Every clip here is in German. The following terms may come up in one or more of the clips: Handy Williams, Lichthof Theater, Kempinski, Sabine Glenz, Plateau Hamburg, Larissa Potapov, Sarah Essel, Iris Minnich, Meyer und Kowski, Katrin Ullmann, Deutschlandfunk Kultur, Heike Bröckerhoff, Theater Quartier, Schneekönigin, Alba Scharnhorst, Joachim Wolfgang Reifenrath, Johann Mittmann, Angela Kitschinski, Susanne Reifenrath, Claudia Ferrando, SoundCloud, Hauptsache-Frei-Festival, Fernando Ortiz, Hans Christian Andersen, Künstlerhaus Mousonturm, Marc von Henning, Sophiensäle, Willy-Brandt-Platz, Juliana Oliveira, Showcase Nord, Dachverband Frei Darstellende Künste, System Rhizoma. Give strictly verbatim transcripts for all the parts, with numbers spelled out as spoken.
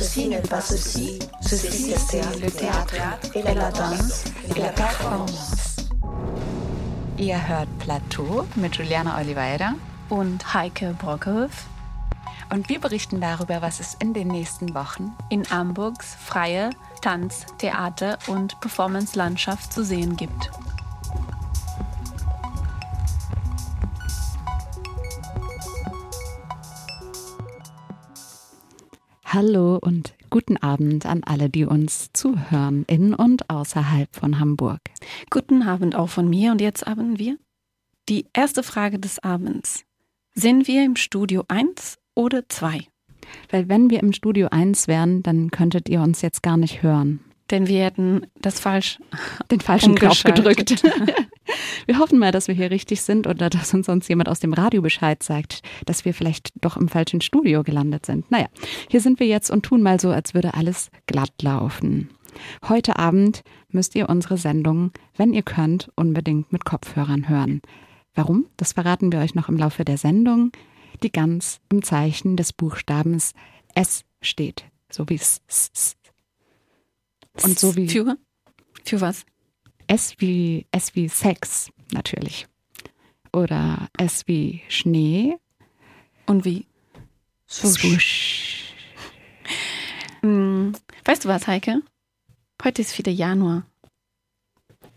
Ceci n'est pas ceci, ceci c'est le théâtre et la danse et la performance. Ihr hört Plateau mit Juliana Oliveira und Heike Bröckerhoff. Und wir berichten darüber, was es in den nächsten Wochen in Hamburgs freie Tanz-, Theater- und Performance-Landschaft zu sehen gibt. Hallo und guten Abend an alle, die uns zuhören, in und außerhalb von Hamburg. Guten Abend auch von mir, und jetzt haben wir die erste Frage des Abends. Sind wir im Studio eins oder zwei? Weil wenn wir im Studio eins wären, dann könntet ihr uns jetzt gar nicht hören. Denn wir hätten das falsch, den falschen Knopf gedrückt. Wir hoffen mal, dass wir hier richtig sind oder dass uns sonst jemand aus dem Radio Bescheid sagt, dass wir vielleicht doch im falschen Studio gelandet sind. Naja, hier sind wir jetzt und tun mal so, als würde alles glatt laufen. Heute Abend müsst ihr unsere Sendung, wenn ihr könnt, unbedingt mit Kopfhörern hören. Warum? Das verraten wir euch noch im Laufe der Sendung, die ganz im Zeichen des Buchstabens S steht, so wie es S. Und so wie für, für was? S wie, S wie Sex, natürlich. Oder S wie Schnee. Und wie? Swoosh. Hm, weißt du was, Heike? Heute ist wieder Januar.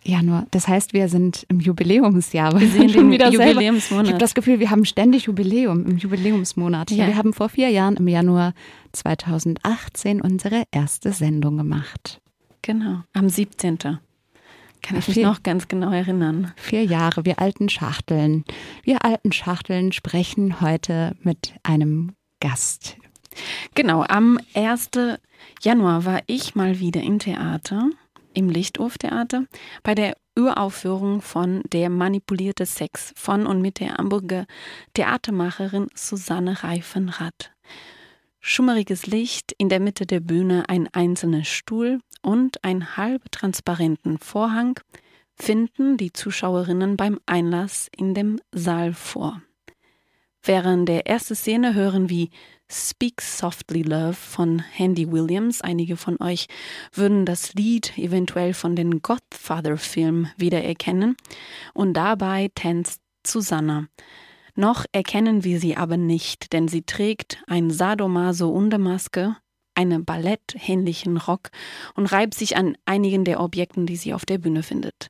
Januar, das heißt, wir sind im Jubiläumsjahr. Wir sehen schon wieder Jubiläumsmonat. Ich habe das Gefühl, wir haben ständig Jubiläum im Jubiläumsmonat. Ja. Wir haben vor vier Jahren im Januar zweitausendachtzehn unsere erste Sendung gemacht. Genau, am siebzehnten Kann ich mich vier, noch ganz genau erinnern. Vier Jahre, wir alten Schachteln. Wir alten Schachteln sprechen heute mit einem Gast. Genau, am ersten Januar war ich mal wieder im Theater, im Lichthof Theater, bei der Uraufführung von Der manipulierte Sex von und mit der Hamburger Theatermacherin Susanne Reifenrath. Schummeriges Licht, in der Mitte der Bühne ein einzelner Stuhl und ein halbtransparenten Vorhang finden die Zuschauerinnen beim Einlass in dem Saal vor. Während der ersten Szene hören wir Speak Softly Love von Handy Williams. Einige von euch würden das Lied eventuell von dem Godfather-Film wiedererkennen. Und dabei tanzt Susanne. Noch erkennen wir sie aber nicht, denn sie trägt ein Sadomaso-Untermaske, einen ballettähnlichen Rock und reibt sich an einigen der Objekten, die sie auf der Bühne findet.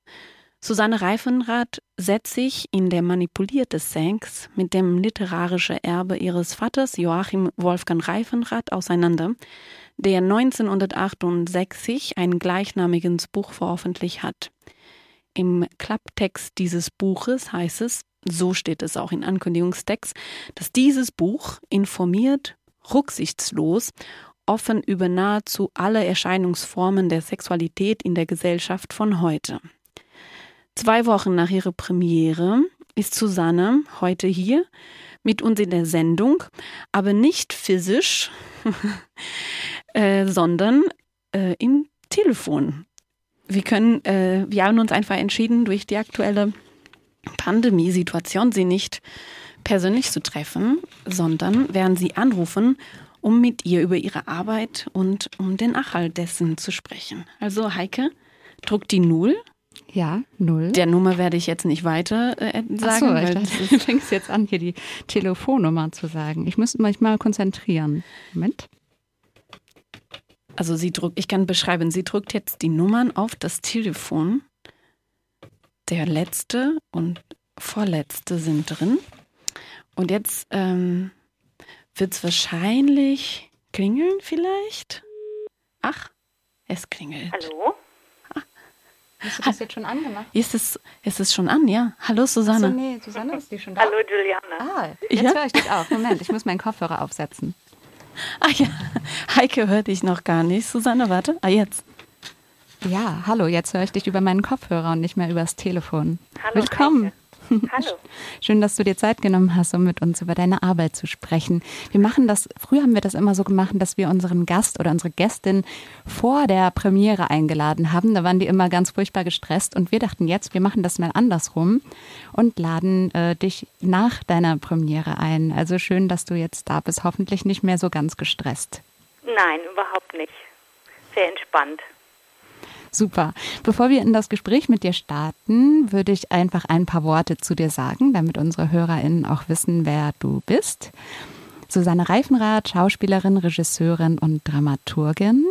Susanne Reifenrath setzt sich in Der manipulierte Sex mit dem literarischen Erbe ihres Vaters Joachim Wolfgang Reifenrath auseinander, der neunzehnhundertachtundsechzig ein gleichnamiges Buch veröffentlicht hat. Im Klapptext dieses Buches heißt es, so steht es auch im Ankündigungstext, dass dieses Buch informiert, rücksichtslos, offen über nahezu alle Erscheinungsformen der Sexualität in der Gesellschaft von heute. Zwei Wochen nach ihrer Premiere ist Susanne heute hier mit uns in der Sendung, aber nicht physisch, äh, sondern äh, im Telefon. Wir können, äh, wir haben uns einfach entschieden, durch die aktuelle Pandemiesituation sie nicht persönlich zu treffen, sondern werden sie anrufen, um mit ihr über ihre Arbeit und um den Erhalt dessen zu sprechen. Also Heike, drück die Null. Ja, null. Der Nummer werde ich jetzt nicht weiter äh, sagen. Ach so, du fängst jetzt an, hier die Telefonnummer zu sagen. Ich müsste mich mal konzentrieren. Moment. Also sie drückt, ich kann beschreiben, sie drückt jetzt die Nummern auf das Telefon. Der letzte und vorletzte sind drin. Und jetzt ähm, wird es wahrscheinlich klingeln vielleicht. Ach, es klingelt. Hallo? Hast du das jetzt schon angemacht? Ist es, ist es schon an, ja. Hallo Susanne. Achso, nee, Susanne ist die schon da. Hallo Juliana. Ah, jetzt ja? Höre ich dich auch. Moment, ich muss meinen Kopfhörer aufsetzen. Ah ja, Heike hört dich noch gar nicht. Susanne, warte. Ah, jetzt. Ja, hallo, jetzt höre ich dich über meinen Kopfhörer und nicht mehr übers Telefon. Hallo, willkommen. Heike. Hallo. Schön, dass du dir Zeit genommen hast, um mit uns über deine Arbeit zu sprechen. Wir machen das, früher haben wir das immer so gemacht, dass wir unseren Gast oder unsere Gästin vor der Premiere eingeladen haben. Da waren die immer ganz furchtbar gestresst und wir dachten jetzt, wir machen das mal andersrum und laden äh, dich nach deiner Premiere ein. Also schön, dass du jetzt da bist, hoffentlich nicht mehr so ganz gestresst. Nein, überhaupt nicht. Sehr entspannt. Super. Bevor wir in das Gespräch mit dir starten, würde ich einfach ein paar Worte zu dir sagen, damit unsere HörerInnen auch wissen, wer du bist. Susanne Reifenrath, Schauspielerin, Regisseurin und Dramaturgin.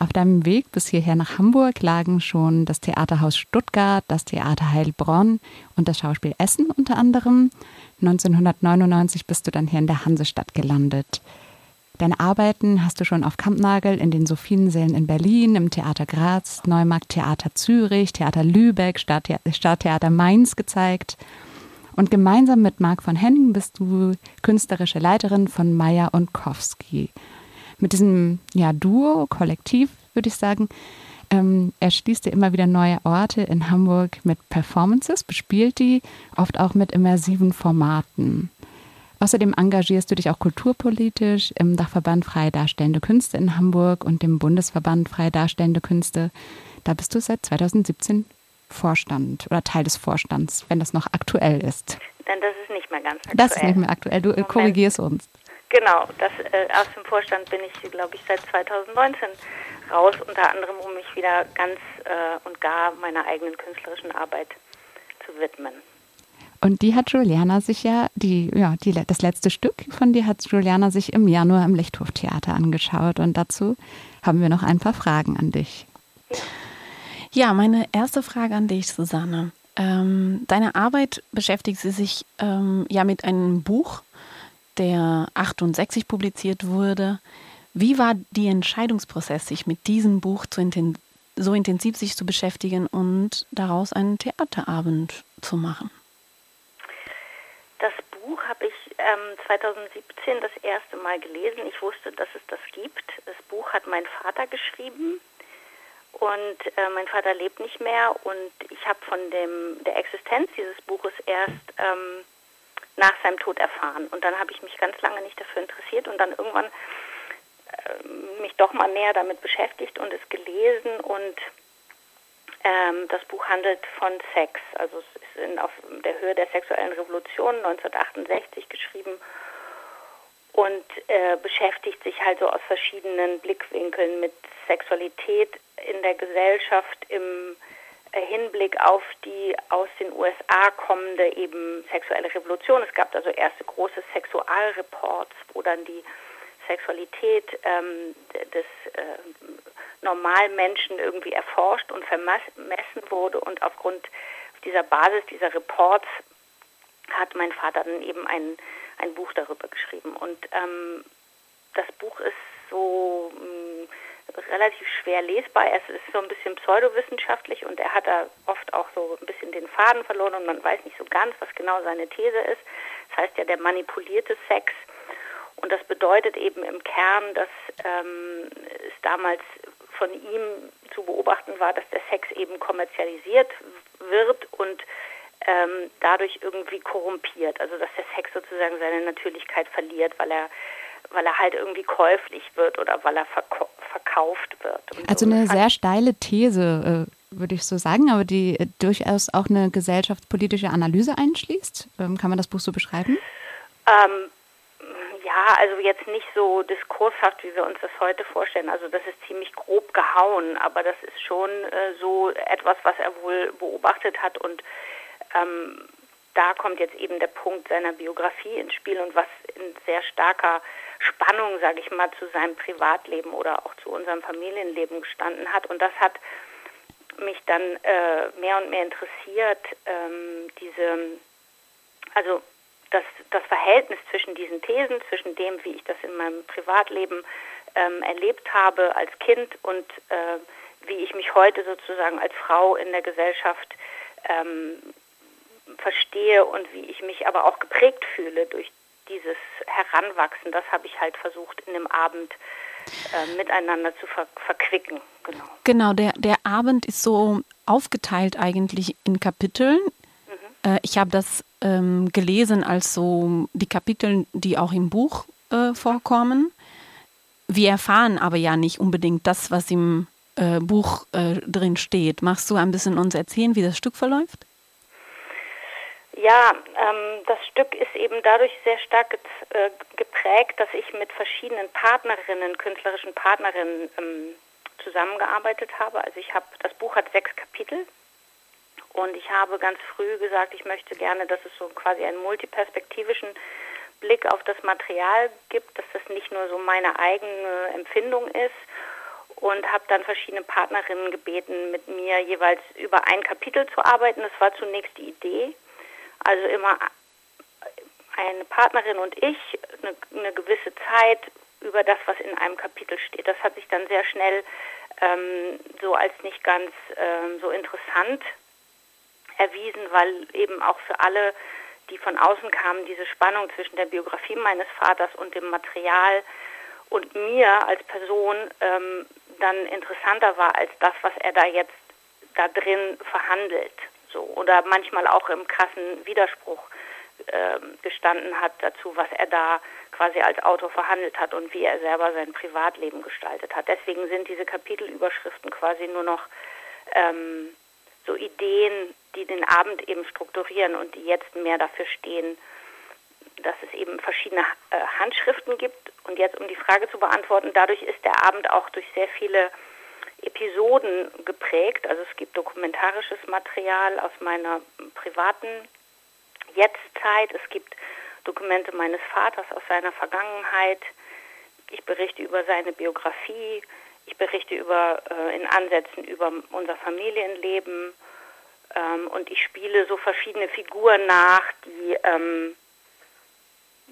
Auf deinem Weg bis hierher nach Hamburg lagen schon das Theaterhaus Stuttgart, das Theater Heilbronn und das Schauspiel Essen unter anderem. neunzehnhundertneunundneunzig bist du dann hier in der Hansestadt gelandet. Deine Arbeiten hast du schon auf Kampnagel, in den Sophiensälen in Berlin, im Theater Graz, Neumarkt, Theater Zürich, Theater Lübeck, Stadttheater Mainz gezeigt. Und gemeinsam mit Marc von Henning bist du künstlerische Leiterin von Meyer und Kowski. Mit diesem ja, Duo, Kollektiv, würde ich sagen, ähm, erschließt ihr immer wieder neue Orte in Hamburg mit Performances, bespielt die, oft auch mit immersiven Formaten. Außerdem engagierst du dich auch kulturpolitisch im Dachverband Frei Darstellende Künste in Hamburg und dem Bundesverband Frei Darstellende Künste. Da bist du seit zweitausendsiebzehn Vorstand oder Teil des Vorstands, wenn das noch aktuell ist. Denn das ist nicht mehr ganz aktuell. Das ist nicht mehr aktuell, du Moment. Korrigierst uns. Genau, das, äh, aus dem Vorstand bin ich, glaube ich, seit zweitausendneunzehn raus, unter anderem, um mich wieder ganz äh, und gar meiner eigenen künstlerischen Arbeit zu widmen. Und die hat Juliana sich ja, die, ja die, das letzte Stück von dir hat Juliana sich im Januar im Lichthof Theater angeschaut. Und dazu haben wir noch ein paar Fragen an dich. Ja, meine erste Frage an dich, Susanne. Ähm, deine Arbeit beschäftigt sie sich ähm, ja mit einem Buch, der achtundsechzig publiziert wurde. Wie war die Entscheidungsprozess, sich mit diesem Buch zu inten- so intensiv sich zu beschäftigen und daraus einen Theaterabend zu machen? Das Buch habe ich ähm, zweitausendsiebzehn das erste Mal gelesen. Ich wusste, dass es das gibt. Das Buch hat mein Vater geschrieben und äh, mein Vater lebt nicht mehr. Und ich habe von dem, der Existenz dieses Buches erst ähm, nach seinem Tod erfahren. Und dann habe ich mich ganz lange nicht dafür interessiert und dann irgendwann äh, mich doch mal näher damit beschäftigt und es gelesen. Und das Buch handelt von Sex, also es ist in, auf der Höhe der sexuellen Revolution neunzehnhundertachtundsechzig geschrieben und äh, beschäftigt sich halt so aus verschiedenen Blickwinkeln mit Sexualität in der Gesellschaft im äh, Hinblick auf die aus den U S A kommende eben sexuelle Revolution. Es gab also erste große Sexualreports, wo dann die Sexualität ähm, des äh, Normalmenschen irgendwie erforscht und vermessen wurde. Und aufgrund dieser Basis, dieser Reports, hat mein Vater dann eben ein, ein Buch darüber geschrieben. Und ähm, das Buch ist so mh, relativ schwer lesbar. Es ist so ein bisschen pseudowissenschaftlich und er hat da oft auch so ein bisschen den Faden verloren und man weiß nicht so ganz, was genau seine These ist. Das heißt ja, der manipulierte Sex. Und das bedeutet eben im Kern, dass ähm, es damals von ihm zu beobachten war, dass der Sex eben kommerzialisiert wird und ähm, dadurch irgendwie korrumpiert. Also dass der Sex sozusagen seine Natürlichkeit verliert, weil er weil er halt irgendwie käuflich wird oder weil er verko- verkauft wird. Und also so. Eine sehr steile These, würde ich so sagen, aber die durchaus auch eine gesellschaftspolitische Analyse einschließt. Kann man das Buch so beschreiben? Ähm, Ja, also jetzt nicht so diskurshaft, wie wir uns das heute vorstellen. Also das ist ziemlich grob gehauen, aber das ist schon äh, so etwas, was er wohl beobachtet hat. Und ähm, da kommt jetzt eben der Punkt seiner Biografie ins Spiel und was in sehr starker Spannung, sage ich mal, zu seinem Privatleben oder auch zu unserem Familienleben gestanden hat. Und das hat mich dann äh, mehr und mehr interessiert, ähm, diese, also Das, das Verhältnis zwischen diesen Thesen, zwischen dem, wie ich das in meinem Privatleben ähm, erlebt habe als Kind und äh, wie ich mich heute sozusagen als Frau in der Gesellschaft ähm, verstehe und wie ich mich aber auch geprägt fühle durch dieses Heranwachsen. Das habe ich halt versucht, in dem Abend äh, miteinander zu ver- verquicken. Genau, genau der, der Abend ist so aufgeteilt eigentlich in Kapiteln. Mhm. Äh, ich habe das Ähm, gelesen als so die Kapitel, die auch im Buch äh, vorkommen. Wir erfahren aber ja nicht unbedingt das, was im äh, Buch äh, drin steht. Magst du ein bisschen uns erzählen, wie das Stück verläuft? Ja, ähm, das Stück ist eben dadurch sehr stark geprägt, dass ich mit verschiedenen Partnerinnen, künstlerischen Partnerinnen ähm, zusammengearbeitet habe. Also ich habe, das Buch hat sechs Kapitel und ich habe ganz früh gesagt, ich möchte gerne, dass es so quasi einen multiperspektivischen Blick auf das Material gibt, dass das nicht nur so meine eigene Empfindung ist. Und habe dann verschiedene Partnerinnen gebeten, mit mir jeweils über ein Kapitel zu arbeiten. Das war zunächst die Idee. Also immer eine Partnerin und ich eine, eine gewisse Zeit über das, was in einem Kapitel steht. Das hat sich dann sehr schnell ähm, so als nicht ganz ähm, so interessant erwiesen, weil eben auch für alle, die von außen kamen, diese Spannung zwischen der Biografie meines Vaters und dem Material und mir als Person ähm, dann interessanter war als das, was er da jetzt da drin verhandelt, so, oder manchmal auch im krassen Widerspruch äh, gestanden hat dazu, was er da quasi als Autor verhandelt hat und wie er selber sein Privatleben gestaltet hat. Deswegen sind diese Kapitelüberschriften quasi nur noch ähm, so Ideen, die den Abend eben strukturieren und die jetzt mehr dafür stehen, dass es eben verschiedene äh, Handschriften gibt. Und jetzt, um die Frage zu beantworten, dadurch ist der Abend auch durch sehr viele Episoden geprägt. Also es gibt dokumentarisches Material aus meiner privaten Jetztzeit. Es gibt Dokumente meines Vaters aus seiner Vergangenheit. Ich berichte über seine Biografie. Ich berichte über äh, in Ansätzen über unser Familienleben. Ähm, und ich spiele so verschiedene Figuren nach, die... Ähm,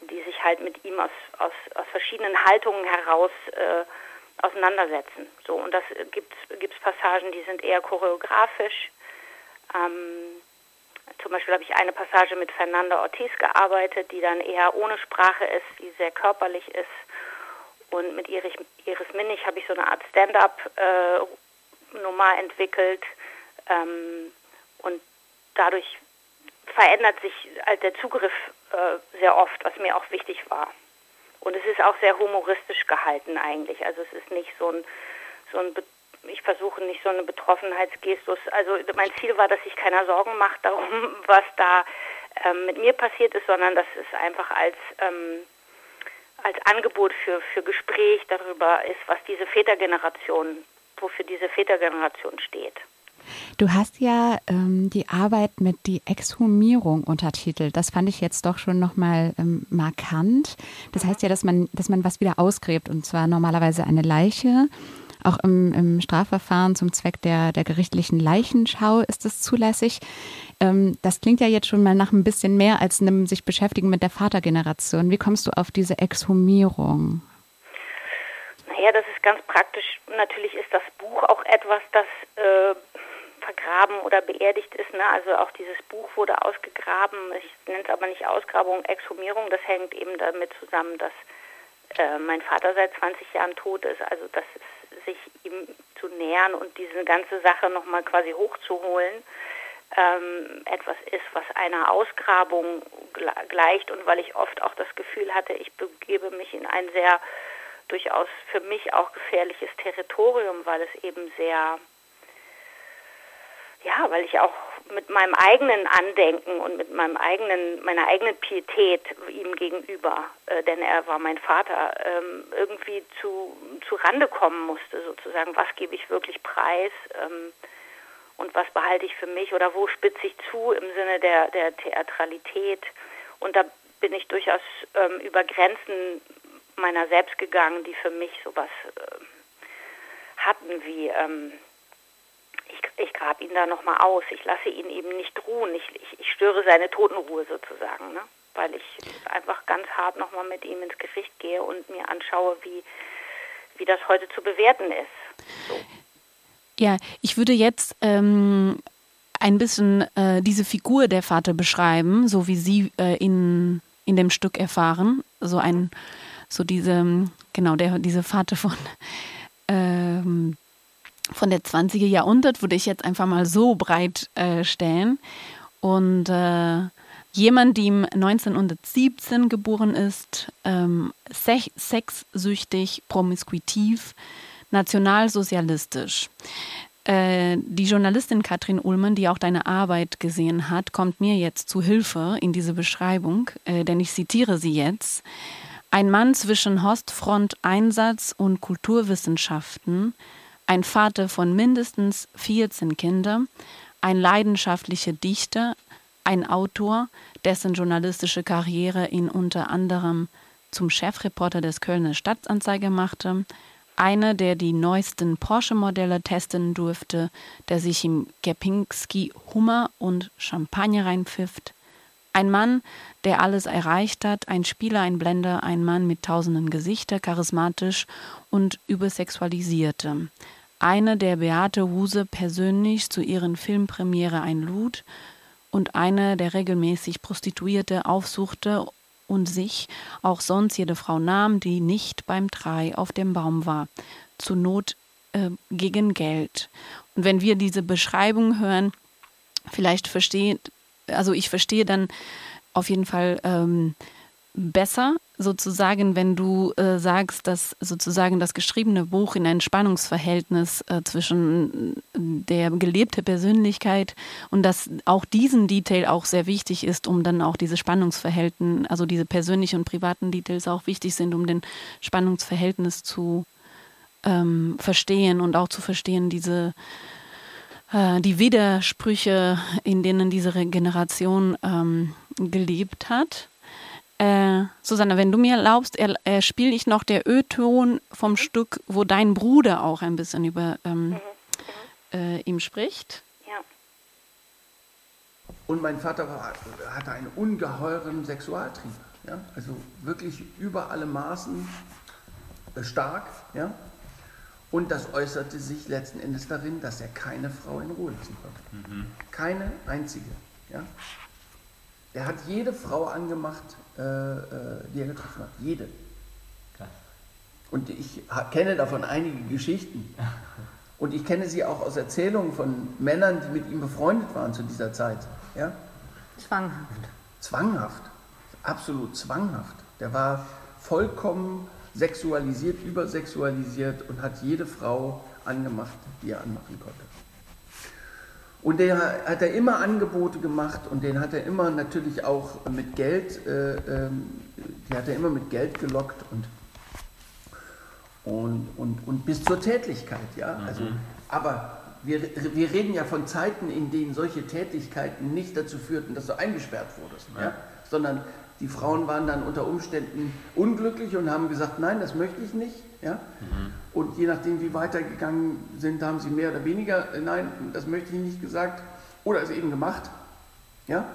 die sich halt mit ihm aus, aus, aus verschiedenen Haltungen heraus äh, auseinandersetzen. So, und das gibt gibt's Passagen, die sind eher choreografisch. Ähm, zum Beispiel habe ich eine Passage mit Fernando Ortiz gearbeitet, die dann eher ohne Sprache ist, die sehr körperlich ist. Und mit Iris, Iris Minnich habe ich so eine Art Stand-up-Nummer äh, entwickelt. Ähm, und dadurch verändert sich halt der Zugriff sehr oft, was mir auch wichtig war. Und es ist auch sehr humoristisch gehalten eigentlich. Also es ist nicht so ein, so ein Be- ich versuche nicht so eine Betroffenheitsgestus. Also mein Ziel war, dass sich keiner Sorgen macht darum, was da ähm, mit mir passiert ist, sondern dass es einfach als, ähm, als Angebot für, für Gespräch darüber ist, was diese Vätergeneration, wofür diese Vätergeneration steht. Du hast ja ähm, die Arbeit mit die Exhumierung untertitelt. Das fand ich jetzt doch schon nochmal ähm, markant. Das heißt ja, dass man, dass man was wieder ausgräbt, und zwar normalerweise eine Leiche. Auch im, im Strafverfahren zum Zweck der, der gerichtlichen Leichenschau ist es zulässig. Ähm, das klingt ja jetzt schon mal nach ein bisschen mehr als einem sich beschäftigen mit der Vatergeneration. Wie kommst du auf diese Exhumierung? Naja, das ist ganz praktisch. Natürlich ist das Buch auch etwas, das... Äh vergraben oder beerdigt ist, ne? Also auch dieses Buch wurde ausgegraben, ich nenne es aber nicht Ausgrabung, Exhumierung, das hängt eben damit zusammen, dass äh, mein Vater seit zwanzig Jahren tot ist, also das ist, sich ihm zu nähern und diese ganze Sache nochmal quasi hochzuholen, ähm, etwas ist, was einer Ausgrabung gleicht, und weil ich oft auch das Gefühl hatte, ich begebe mich in ein sehr, durchaus für mich auch gefährliches Territorium, weil es eben sehr... Ja, weil ich auch mit meinem eigenen Andenken und mit meinem eigenen, meiner eigenen Pietät ihm gegenüber, äh, denn er war mein Vater, ähm, irgendwie zu, zu Rande kommen musste, sozusagen. Was gebe ich wirklich preis ähm, und was behalte ich für mich oder wo spitze ich zu im Sinne der, der Theatralität? Und da bin ich durchaus ähm, über Grenzen meiner selbst gegangen, die für mich sowas äh, hatten wie... Ähm, Ich, ich grab ihn da nochmal aus, ich lasse ihn eben nicht ruhen, ich, ich, ich störe seine Totenruhe sozusagen, ne? Weil ich einfach ganz hart nochmal mit ihm ins Gericht gehe und mir anschaue, wie, wie das heute zu bewerten ist. So. Ja, ich würde jetzt ähm, ein bisschen äh, diese Figur der Vater beschreiben, so wie Sie äh, in, in dem Stück erfahren, so ein, so diese, genau, der, diese Vater von... Ähm, von der zwanziger Jahrhundert würde ich jetzt einfach mal so breit äh, stellen. Und äh, jemand, dem neunzehnhundertsiebzehn geboren ist, ähm, sech- sexsüchtig, promiskuitiv, nationalsozialistisch. Äh, die Journalistin Katrin Ullmann, die auch deine Arbeit gesehen hat, kommt mir jetzt zu Hilfe in diese Beschreibung, äh, denn ich zitiere sie jetzt. Ein Mann zwischen Ostfront, Einsatz und Kulturwissenschaften, ein Vater von mindestens vierzehn Kindern, ein leidenschaftlicher Dichter, ein Autor, dessen journalistische Karriere ihn unter anderem zum Chefreporter des Kölner Stadt-Anzeiger machte, einer, der die neuesten Porsche-Modelle testen durfte, der sich im Kempinski Hummer und Champagner reinpfifft. Ein Mann, der alles erreicht hat, ein Spieler, ein Blender, ein Mann mit tausenden Gesichter, charismatisch und übersexualisierte. Eine, der Beate Wuse persönlich zu ihren Filmpremiere einlud, und eine, der regelmäßig Prostituierte aufsuchte und sich auch sonst jede Frau nahm, die nicht beim Trei auf dem Baum war, zur Not äh, gegen Geld. Und wenn wir diese Beschreibung hören, vielleicht versteht, also ich verstehe dann auf jeden Fall ähm, besser sozusagen, wenn du äh, sagst, dass sozusagen das geschriebene Buch in ein Spannungsverhältnis äh, zwischen der gelebten Persönlichkeit und dass auch diesen Detail auch sehr wichtig ist, um dann auch diese Spannungsverhältnisse, also diese persönlichen und privaten Details auch wichtig sind, um den Spannungsverhältnis zu ähm, verstehen und auch zu verstehen, diese äh, die Widersprüche, in denen diese Generation ähm, gelebt hat. Äh, Susanne, wenn du mir erlaubst, er, er spiele ich noch der Ö-Ton vom Stück, wo dein Bruder auch ein bisschen über ähm, mhm. Mhm. Äh, ihm spricht. Ja. Und mein Vater war, hatte einen ungeheuren Sexualtrieb, ja? Also wirklich über alle Maßen äh, stark. Ja? Und das äußerte sich letzten Endes darin, dass er keine Frau in Ruhe lassen konnte. Mhm. Keine einzige. Ja? Er hat jede Frau angemacht, äh, die er getroffen hat. Jede. Und ich kenne davon einige Geschichten. Und ich kenne sie auch aus Erzählungen von Männern, die mit ihm befreundet waren zu dieser Zeit. Ja? Zwanghaft. Zwanghaft. Absolut zwanghaft. Der war vollkommen sexualisiert, übersexualisiert und hat jede Frau angemacht, die er anmachen konnte. Und den hat er immer Angebote gemacht und den hat er immer natürlich auch mit Geld, äh, die hat er immer mit Geld gelockt und, und, und, und bis zur Tätlichkeit, ja. Mhm. Also, aber wir, wir reden ja von Zeiten, in denen solche Tätlichkeiten nicht dazu führten, dass du eingesperrt wurdest, ja. Ja? Sondern die Frauen waren dann unter Umständen unglücklich und haben gesagt, nein, das möchte ich nicht. Ja? Mhm. Und je nachdem, wie weitergegangen sind, haben sie mehr oder weniger, nein, das möchte ich nicht gesagt, oder es eben gemacht. Ja?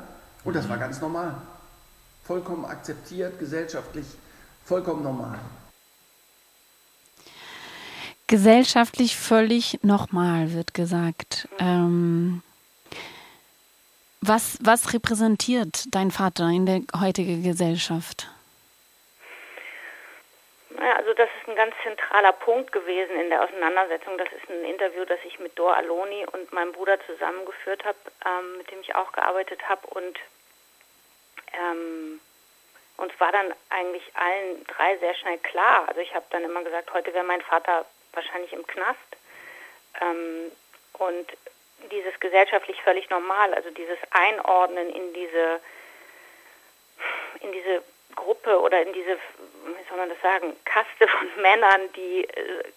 Und das war ganz normal. Vollkommen akzeptiert, gesellschaftlich, vollkommen normal. Gesellschaftlich völlig normal, wird gesagt. Ähm Was, was repräsentiert dein Vater in der heutigen Gesellschaft? Naja, also das ist ein ganz zentraler Punkt gewesen in der Auseinandersetzung. Das ist ein Interview, das ich mit Dor Aloni und meinem Bruder zusammengeführt habe, ähm, mit dem ich auch gearbeitet habe. Und ähm, uns war dann eigentlich allen drei sehr schnell klar. Also ich habe dann immer gesagt, heute wäre mein Vater wahrscheinlich im Knast. Ähm, und dieses gesellschaftlich völlig normal, also dieses Einordnen in diese in diese Gruppe oder in diese, wie soll man das sagen, Kaste von Männern, die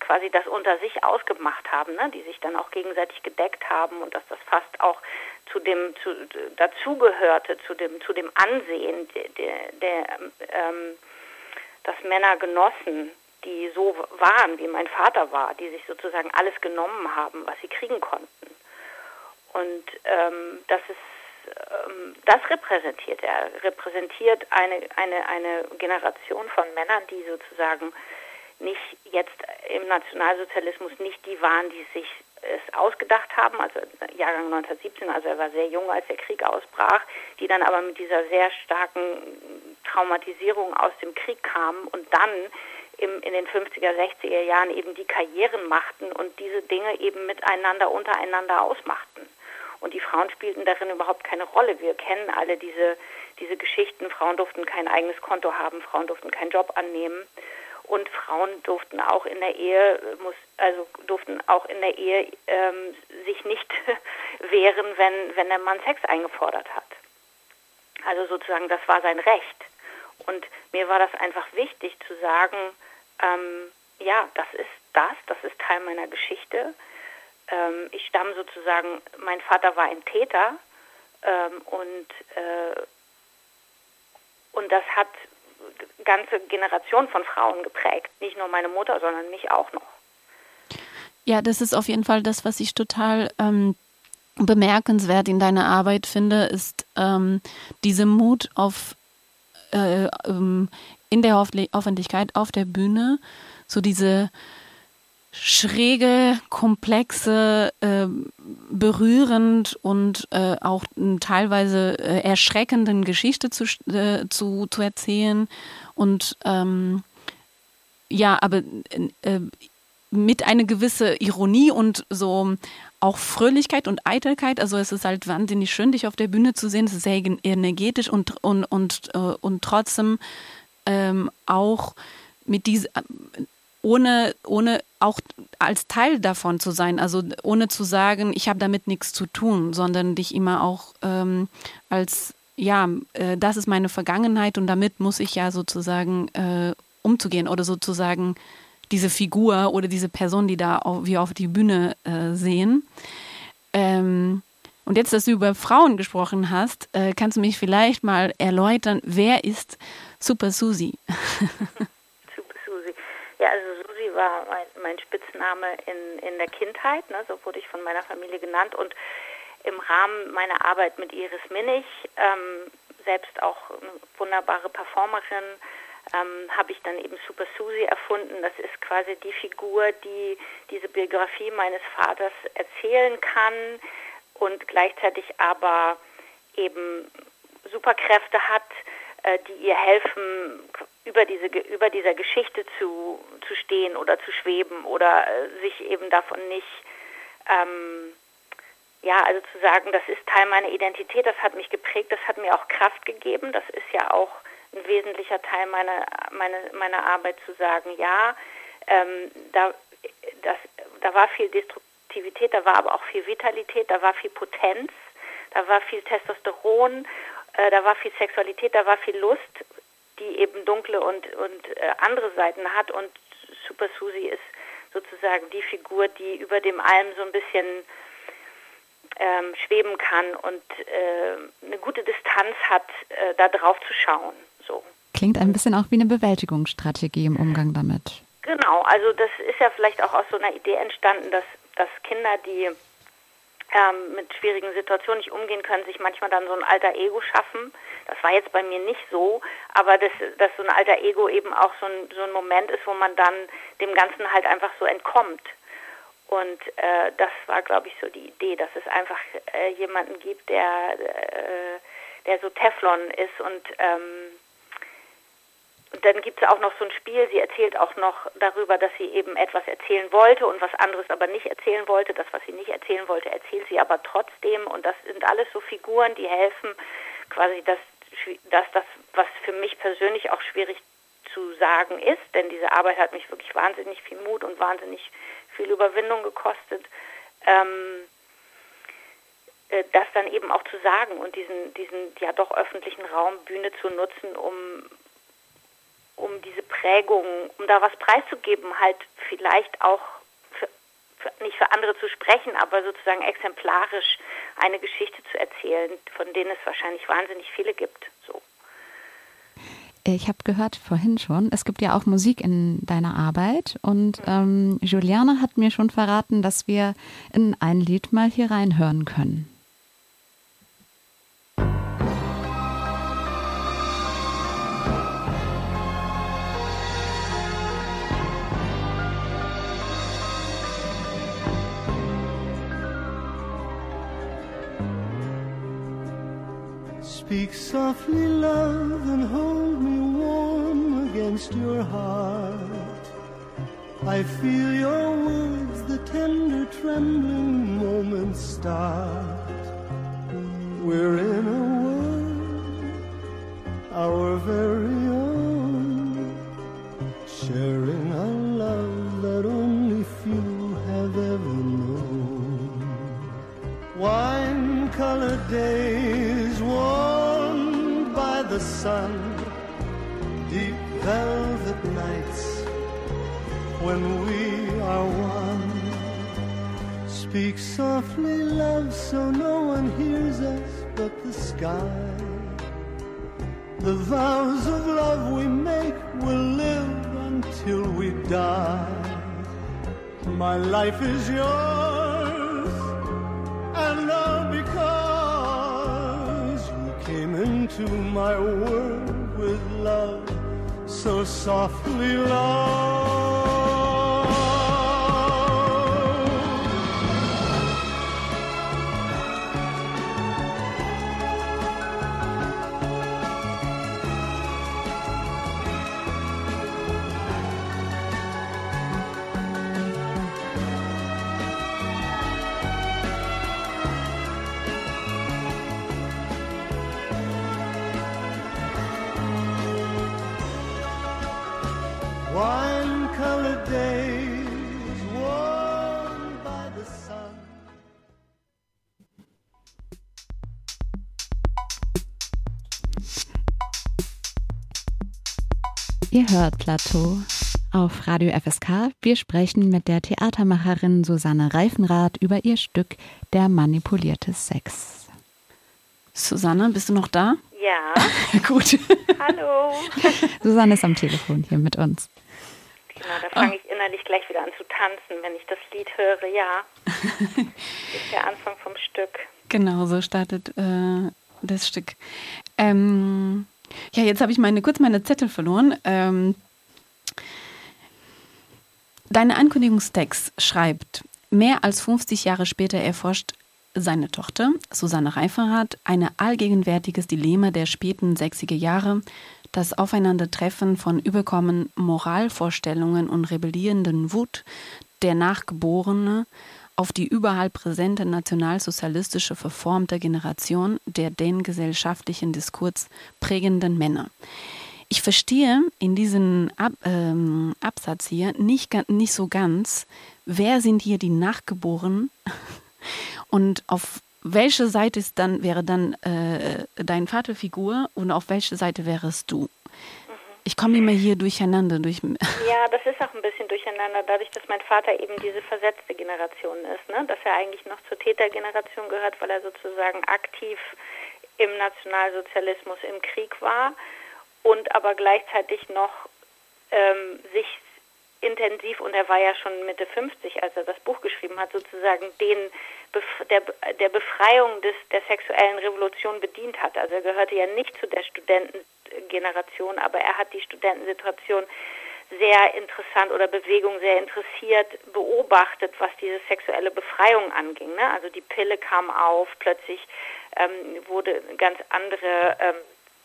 quasi das unter sich ausgemacht haben, ne? Die sich dann auch gegenseitig gedeckt haben und dass das fast auch zu dem zu, dazugehörte, zu dem zu dem Ansehen, der, der, der ähm, das Männer genossen, die so waren, wie mein Vater war, die sich sozusagen alles genommen haben, was sie kriegen konnten. Und ähm, das ist, ähm, das repräsentiert er. Er repräsentiert eine, eine, eine Generation von Männern, die sozusagen nicht jetzt im Nationalsozialismus nicht die waren, die sich es ausgedacht haben, also Jahrgang neunzehnhundertsiebzehn, also er war sehr jung, als der Krieg ausbrach, die dann aber mit dieser sehr starken Traumatisierung aus dem Krieg kamen und dann im, in den fünfziger, sechziger Jahren eben die Karrieren machten und diese Dinge eben miteinander, untereinander ausmachten. Und die Frauen spielten darin überhaupt keine Rolle. Wir kennen alle diese, diese Geschichten. Frauen durften kein eigenes Konto haben, Frauen durften keinen Job annehmen. und Frauen durften auch in der Ehe muss also durften auch in der Ehe ähm, sich nicht wehren, wenn wenn der Mann Sex eingefordert hat. Also sozusagen, das war sein Recht. Und mir war das einfach wichtig zu sagen, ähm, ja, das ist das, das ist Teil meiner Geschichte. Ähm, ich stamme sozusagen, mein Vater war ein Täter ähm, und äh, und das hat ganze Generation von Frauen geprägt. Nicht nur meine Mutter, sondern mich auch noch. Ja, das ist auf jeden Fall das, was ich total ähm, bemerkenswert in deiner Arbeit finde, ist ähm, diese Mut auf äh, ähm, in der Hoffle- Aufwendigkeit auf der Bühne, so diese schräge, komplexe, äh, berührend und äh, auch äh, teilweise äh, erschreckenden Geschichte zu, äh, zu, zu erzählen. Und ähm, ja, aber äh, mit einer gewissen Ironie und so auch Fröhlichkeit und Eitelkeit. Also es ist halt wahnsinnig schön, dich auf der Bühne zu sehen. Es ist sehr energetisch und, und, und, äh, und trotzdem ähm, auch mit dieser... Äh, ohne ohne auch als Teil davon zu sein, also ohne zu sagen, ich habe damit nichts zu tun, sondern dich immer auch ähm, als, ja, äh, das ist meine Vergangenheit und damit muss ich ja sozusagen äh, umzugehen oder sozusagen diese Figur oder diese Person, die da auf, wir auf die Bühne äh, sehen. Ähm, und jetzt, dass du über Frauen gesprochen hast, äh, kannst du mich vielleicht mal erläutern, wer ist Super Susi? Ja, also Susi war mein, mein Spitzname in, in der Kindheit, ne, so wurde ich von meiner Familie genannt und im Rahmen meiner Arbeit mit Iris Minnich, ähm, selbst auch eine wunderbare Performerin, ähm, habe ich dann eben Super Susi erfunden. Das ist quasi die Figur, die diese Biografie meines Vaters erzählen kann und gleichzeitig aber eben Superkräfte hat, äh, die ihr helfen, über diese über dieser Geschichte zu, zu stehen oder zu schweben oder äh, sich eben davon nicht, ähm, ja, also zu sagen, das ist Teil meiner Identität, das hat mich geprägt, das hat mir auch Kraft gegeben, das ist ja auch ein wesentlicher Teil meiner, meine, meiner Arbeit, zu sagen, ja, ähm, da, das, da war viel Destruktivität, da war aber auch viel Vitalität, da war viel Potenz, da war viel Testosteron, äh, da war viel Sexualität, da war viel Lust, die eben dunkle und, und äh, andere Seiten hat, und Super Susi ist sozusagen die Figur, die über dem allem so ein bisschen ähm, schweben kann und äh, eine gute Distanz hat, äh, da drauf zu schauen. So. Klingt ein bisschen auch wie eine Bewältigungsstrategie im Umgang damit. Genau, also das ist ja vielleicht auch aus so einer Idee entstanden, dass, dass Kinder, die ähm, mit schwierigen Situationen nicht umgehen können, sich manchmal dann so ein alter Ego schaffen. Das war jetzt bei mir nicht so, aber dass, dass so ein alter Ego eben auch so ein, so ein Moment ist, wo man dann dem Ganzen halt einfach so entkommt. Und äh, das war, glaube ich, so die Idee, dass es einfach äh, jemanden gibt, der, äh, der so Teflon ist. Und ähm, dann gibt es auch noch so ein Spiel, sie erzählt auch noch darüber, dass sie eben etwas erzählen wollte und was anderes aber nicht erzählen wollte. Das, was sie nicht erzählen wollte, erzählt sie aber trotzdem. Und das sind alles so Figuren, die helfen, quasi das, dass das, was für mich persönlich auch schwierig zu sagen ist, denn diese Arbeit hat mich wirklich wahnsinnig viel Mut und wahnsinnig viel Überwindung gekostet, ähm, äh, das dann eben auch zu sagen und diesen, diesen ja doch öffentlichen Raum, Bühne zu nutzen, um, um diese Prägung, um da was preiszugeben, halt vielleicht auch für, für, nicht für andere zu sprechen, aber sozusagen exemplarisch eine Geschichte zu erzählen, von denen es wahrscheinlich wahnsinnig viele gibt. So. Ich habe gehört vorhin schon, es gibt ja auch Musik in deiner Arbeit und ähm, Juliana hat mir schon verraten, dass wir in ein Lied mal hier reinhören können. Speak softly, love, and hold me warm against your heart. I feel your words, the tender trembling moments start. We're in a world, our very own, sharing. you have ever known. Wine-colored days warmed by the sun, deep velvet nights when we are one. Speak softly, love, so no one hears us but the sky. The vows of love we make will live until we die. My life is yours, and all because you came into my world with love, so softly love. Ihr hört Plateau auf Radio F S K. Wir sprechen mit der Theatermacherin Susanne Reifenrath über ihr Stück Der manipulierte Sex. Susanne, bist du noch da? Ja. Gut. Hallo. Susanne ist am Telefon hier mit uns. Genau, da fange oh. ich innerlich gleich wieder an zu tanzen, wenn ich das Lied höre, ja. Das ist der Anfang vom Stück. Genau, so startet äh, das Stück. Ähm... Ja, jetzt habe ich meine, kurz meine Zettel verloren. Ähm, Dein Ankündigungstext schreibt, mehr als fünfzig Jahre später erforscht seine Tochter, Susanne Reifenrath, ein allgegenwärtiges Dilemma der späten sechziger Jahre, das Aufeinandertreffen von Überkommen, Moralvorstellungen und rebellierenden Wut der Nachgeborene auf die überall präsente nationalsozialistische verformte Generation der den gesellschaftlichen Diskurs prägenden Männer. Ich verstehe in diesem Ab, ähm, Absatz hier nicht, nicht so ganz, wer sind hier die Nachgeborenen und auf welche Seite ist dann, wäre dann äh, dein Vaterfigur und auf welche Seite wärest du? Ich komme immer hier durcheinander. Durch ja, das ist auch ein bisschen durcheinander, dadurch, dass mein Vater eben diese versetzte Generation ist, ne? Dass er eigentlich noch zur Tätergeneration gehört, weil er sozusagen aktiv im Nationalsozialismus im Krieg war und aber gleichzeitig noch ähm, sich intensiv, und er war ja schon Mitte fünfzig, als er das Buch geschrieben hat, sozusagen den Bef- der, der Befreiung des, der sexuellen Revolution bedient hat. Also er gehörte ja nicht zu der Studenten Generation, aber er hat die Studentensituation sehr interessant oder Bewegung sehr interessiert beobachtet, was diese sexuelle Befreiung anging, ne? Also die Pille kam auf, plötzlich ähm, wurde ganz andere, ähm,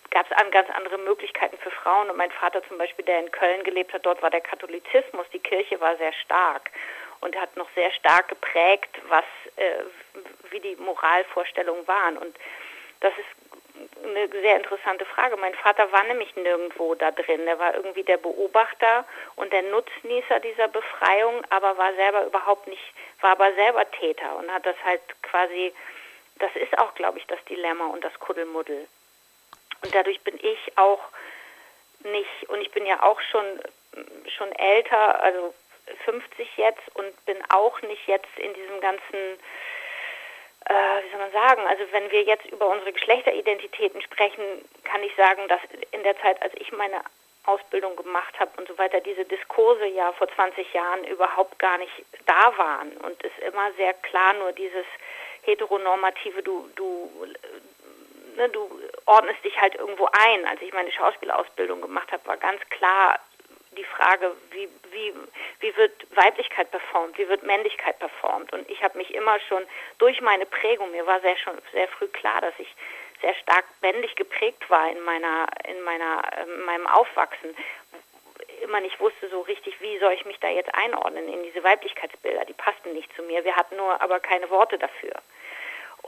gab es ganz andere Möglichkeiten für Frauen, und mein Vater zum Beispiel, der in Köln gelebt hat, dort war der Katholizismus, die Kirche war sehr stark und hat noch sehr stark geprägt, was äh, wie die Moralvorstellungen waren, und das ist eine sehr interessante Frage. Mein Vater war nämlich nirgendwo da drin. Er war irgendwie der Beobachter und der Nutznießer dieser Befreiung, aber war selber überhaupt nicht, war aber selber Täter und hat das halt quasi, das ist auch, glaube ich, das Dilemma und das Kuddelmuddel. Und dadurch bin ich auch nicht, und ich bin ja auch schon, schon älter, also fünfzig jetzt, und bin auch nicht jetzt in diesem ganzen, Äh, wie soll man sagen, also wenn wir jetzt über unsere Geschlechteridentitäten sprechen, kann ich sagen, dass in der Zeit, als ich meine Ausbildung gemacht habe und so weiter, diese Diskurse ja vor zwanzig Jahren überhaupt gar nicht da waren und es immer sehr klar nur dieses heteronormative, du, du, ne, du ordnest dich halt irgendwo ein. Als ich meine Schauspielausbildung gemacht habe, war ganz klar die Frage, wie, wie, wie wird Weiblichkeit performt, wie wird Männlichkeit performt, und ich habe mich immer schon durch meine Prägung, mir war sehr schon sehr früh klar, dass ich sehr stark männlich geprägt war in meiner in meiner in meinem Aufwachsen, immer nicht wusste so richtig, wie soll ich mich da jetzt einordnen in diese Weiblichkeitsbilder, die passten nicht zu mir, wir hatten nur aber keine Worte dafür.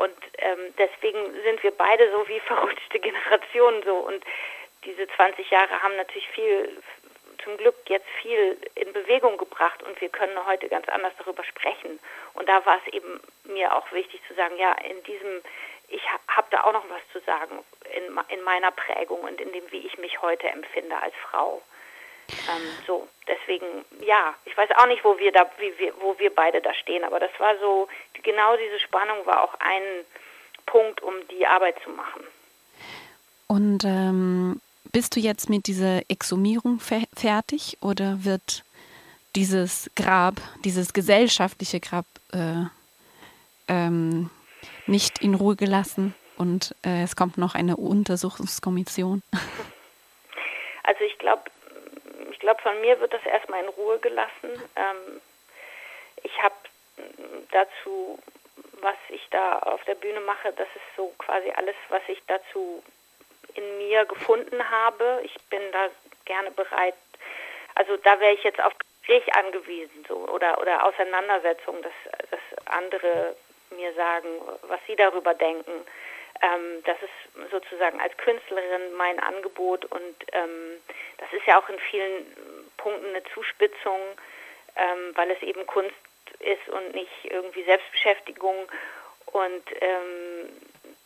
Und ähm, deswegen sind wir beide so wie verrutschte Generationen so, und diese zwanzig Jahre haben natürlich viel zum Glück jetzt viel in Bewegung gebracht und wir können heute ganz anders darüber sprechen. Und da war es eben mir auch wichtig zu sagen, ja, in diesem, ich habe da auch noch was zu sagen in, in meiner Prägung und in dem, wie ich mich heute empfinde als Frau. Ähm, so, deswegen, ja, ich weiß auch nicht, wo wir da, wie wir, wo wir beide da stehen, aber das war so, genau diese Spannung war auch ein Punkt, um die Arbeit zu machen. Und ähm, bist du jetzt mit dieser Exhumierung fe- fertig oder wird dieses Grab, dieses gesellschaftliche Grab äh, ähm, nicht in Ruhe gelassen und äh, es kommt noch eine Untersuchungskommission? Also ich glaube, ich glaube, von mir wird das erstmal in Ruhe gelassen. Ähm, ich habe dazu, was ich da auf der Bühne mache, das ist so quasi alles, was ich dazu in mir gefunden habe. Ich bin da gerne bereit. Also da wäre ich jetzt auf Gespräch angewiesen, so oder oder Auseinandersetzung, dass, dass andere mir sagen, was sie darüber denken. Ähm, das ist sozusagen als Künstlerin mein Angebot und ähm, das ist ja auch in vielen Punkten eine Zuspitzung, ähm, weil es eben Kunst ist und nicht irgendwie Selbstbeschäftigung und ähm,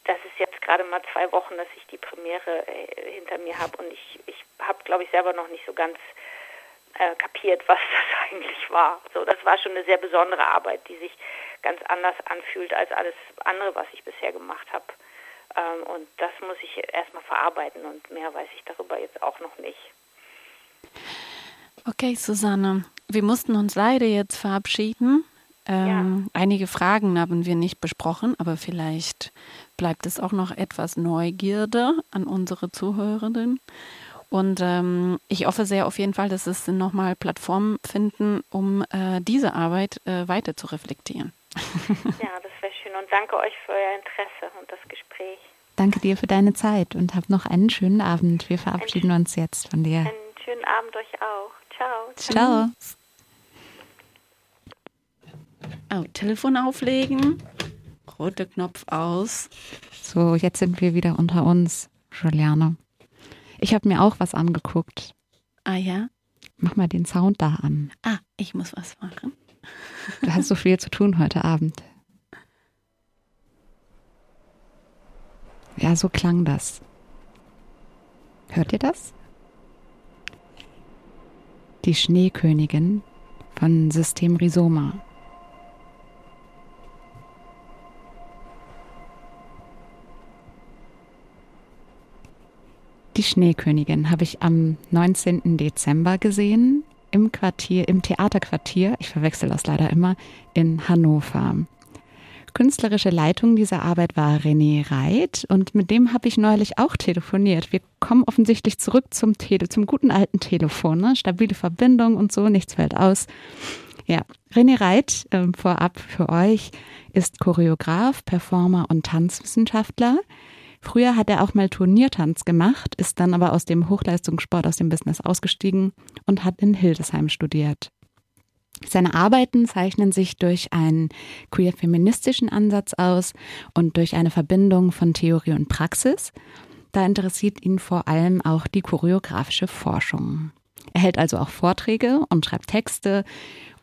das ist jetzt gerade mal zwei Wochen, dass ich die Premiere äh, hinter mir habe und ich, ich habe, glaube ich, selber noch nicht so ganz äh, kapiert, was das eigentlich war. So, das war schon eine sehr besondere Arbeit, die sich ganz anders anfühlt als alles andere, was ich bisher gemacht habe. Ähm, und das muss ich erstmal verarbeiten und mehr weiß ich darüber jetzt auch noch nicht. Okay, Susanne, wir mussten uns leider jetzt verabschieden. Ähm, ja. Einige Fragen haben wir nicht besprochen, aber vielleicht bleibt es auch noch etwas Neugierde an unsere Zuhörerinnen. Und ähm, ich hoffe sehr auf jeden Fall, dass es nochmal Plattformen finden, um äh, diese Arbeit äh, weiter zu reflektieren. Ja, das wäre schön. Und danke euch für euer Interesse und das Gespräch. Danke dir für deine Zeit und hab noch einen schönen Abend. Wir verabschieden Ein, uns jetzt von dir. Einen schönen Abend euch auch. Ciao. Ciao. Oh, Telefon auflegen. Roter Knopf aus. So, jetzt sind wir wieder unter uns, Juliane. Ich habe mir auch was angeguckt. Ah ja? Mach mal den Sound da an. Ah, ich muss was machen. Du hast so viel zu tun heute Abend. Ja, so klang das. Hört ihr das? Die Schneekönigin von System Rhizoma. Die Schneekönigin habe ich am neunzehnten Dezember gesehen im Quartier, im Theaterquartier, ich verwechsel das leider immer, in Hannover. Künstlerische Leitung dieser Arbeit war René Reit und mit dem habe ich neulich auch telefoniert. Wir kommen offensichtlich zurück zum, Tele- zum guten alten Telefon, ne? Stabile Verbindung und so, nichts fällt aus. Ja, René Reit, äh, vorab für euch, ist Choreograf, Performer und Tanzwissenschaftler. Früher hat er auch mal Turniertanz gemacht, ist dann aber aus dem Hochleistungssport, aus dem Business ausgestiegen und hat in Hildesheim studiert. Seine Arbeiten zeichnen sich durch einen queer-feministischen Ansatz aus und durch eine Verbindung von Theorie und Praxis. Da interessiert ihn vor allem auch die choreografische Forschung. Er hält also auch Vorträge und schreibt Texte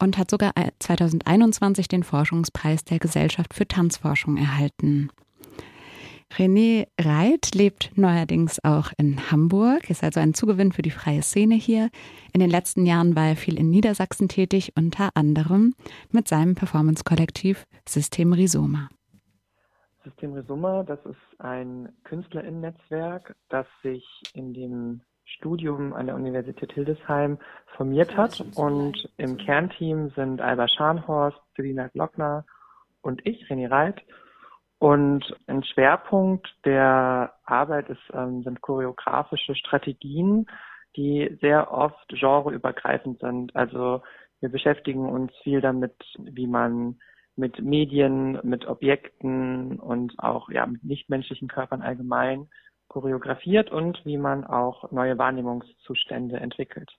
und hat sogar zweitausendeinundzwanzig den Forschungspreis der Gesellschaft für Tanzforschung erhalten. René Reit lebt neuerdings auch in Hamburg, ist also ein Zugewinn für die freie Szene hier. In den letzten Jahren war er viel in Niedersachsen tätig, unter anderem mit seinem Performance-Kollektiv System Rhizoma. System Rhizoma, das ist ein KünstlerInnen-Netzwerk, das sich in dem Studium an der Universität Hildesheim formiert hat. Und im Kernteam sind Alba Scharnhorst, Selina Glockner und ich, René Reit. Und ein Schwerpunkt der Arbeit ist, ähm, sind choreografische Strategien, die sehr oft genreübergreifend sind. Also wir beschäftigen uns viel damit, wie man mit Medien, mit Objekten und auch ja mit nichtmenschlichen Körpern allgemein choreografiert und wie man auch neue Wahrnehmungszustände entwickelt.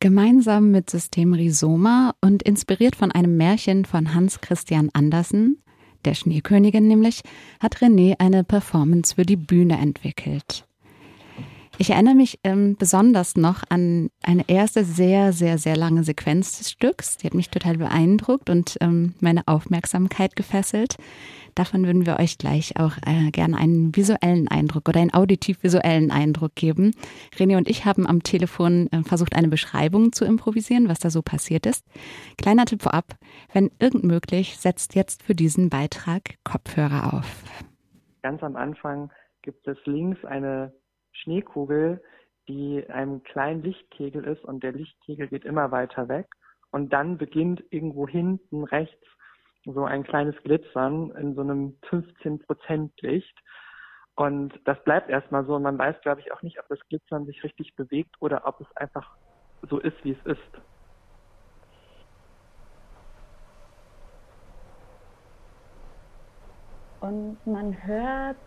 Gemeinsam mit System Rhizoma und inspiriert von einem Märchen von Hans Christian Andersen, der Schneekönigin nämlich, hat René eine Performance für die Bühne entwickelt. Ich erinnere mich ähm, besonders noch an eine erste sehr, sehr, sehr lange Sequenz des Stücks. Die hat mich total beeindruckt und ähm, meine Aufmerksamkeit gefesselt. Davon würden wir euch gleich auch äh, gerne einen visuellen Eindruck oder einen auditiv-visuellen Eindruck geben. René und ich haben am Telefon äh, versucht, eine Beschreibung zu improvisieren, was da so passiert ist. Kleiner Tipp vorab, wenn irgend möglich, setzt jetzt für diesen Beitrag Kopfhörer auf. Ganz am Anfang gibt es links eine Schneekugel, die einem kleinen Lichtkegel ist, und der Lichtkegel geht immer weiter weg. Und dann beginnt irgendwo hinten rechts so ein kleines Glitzern in so einem fünfzehn Prozent Licht. Und das bleibt erstmal so. Und man weiß, glaube ich, auch nicht, ob das Glitzern sich richtig bewegt oder ob es einfach so ist, wie es ist. Und man hört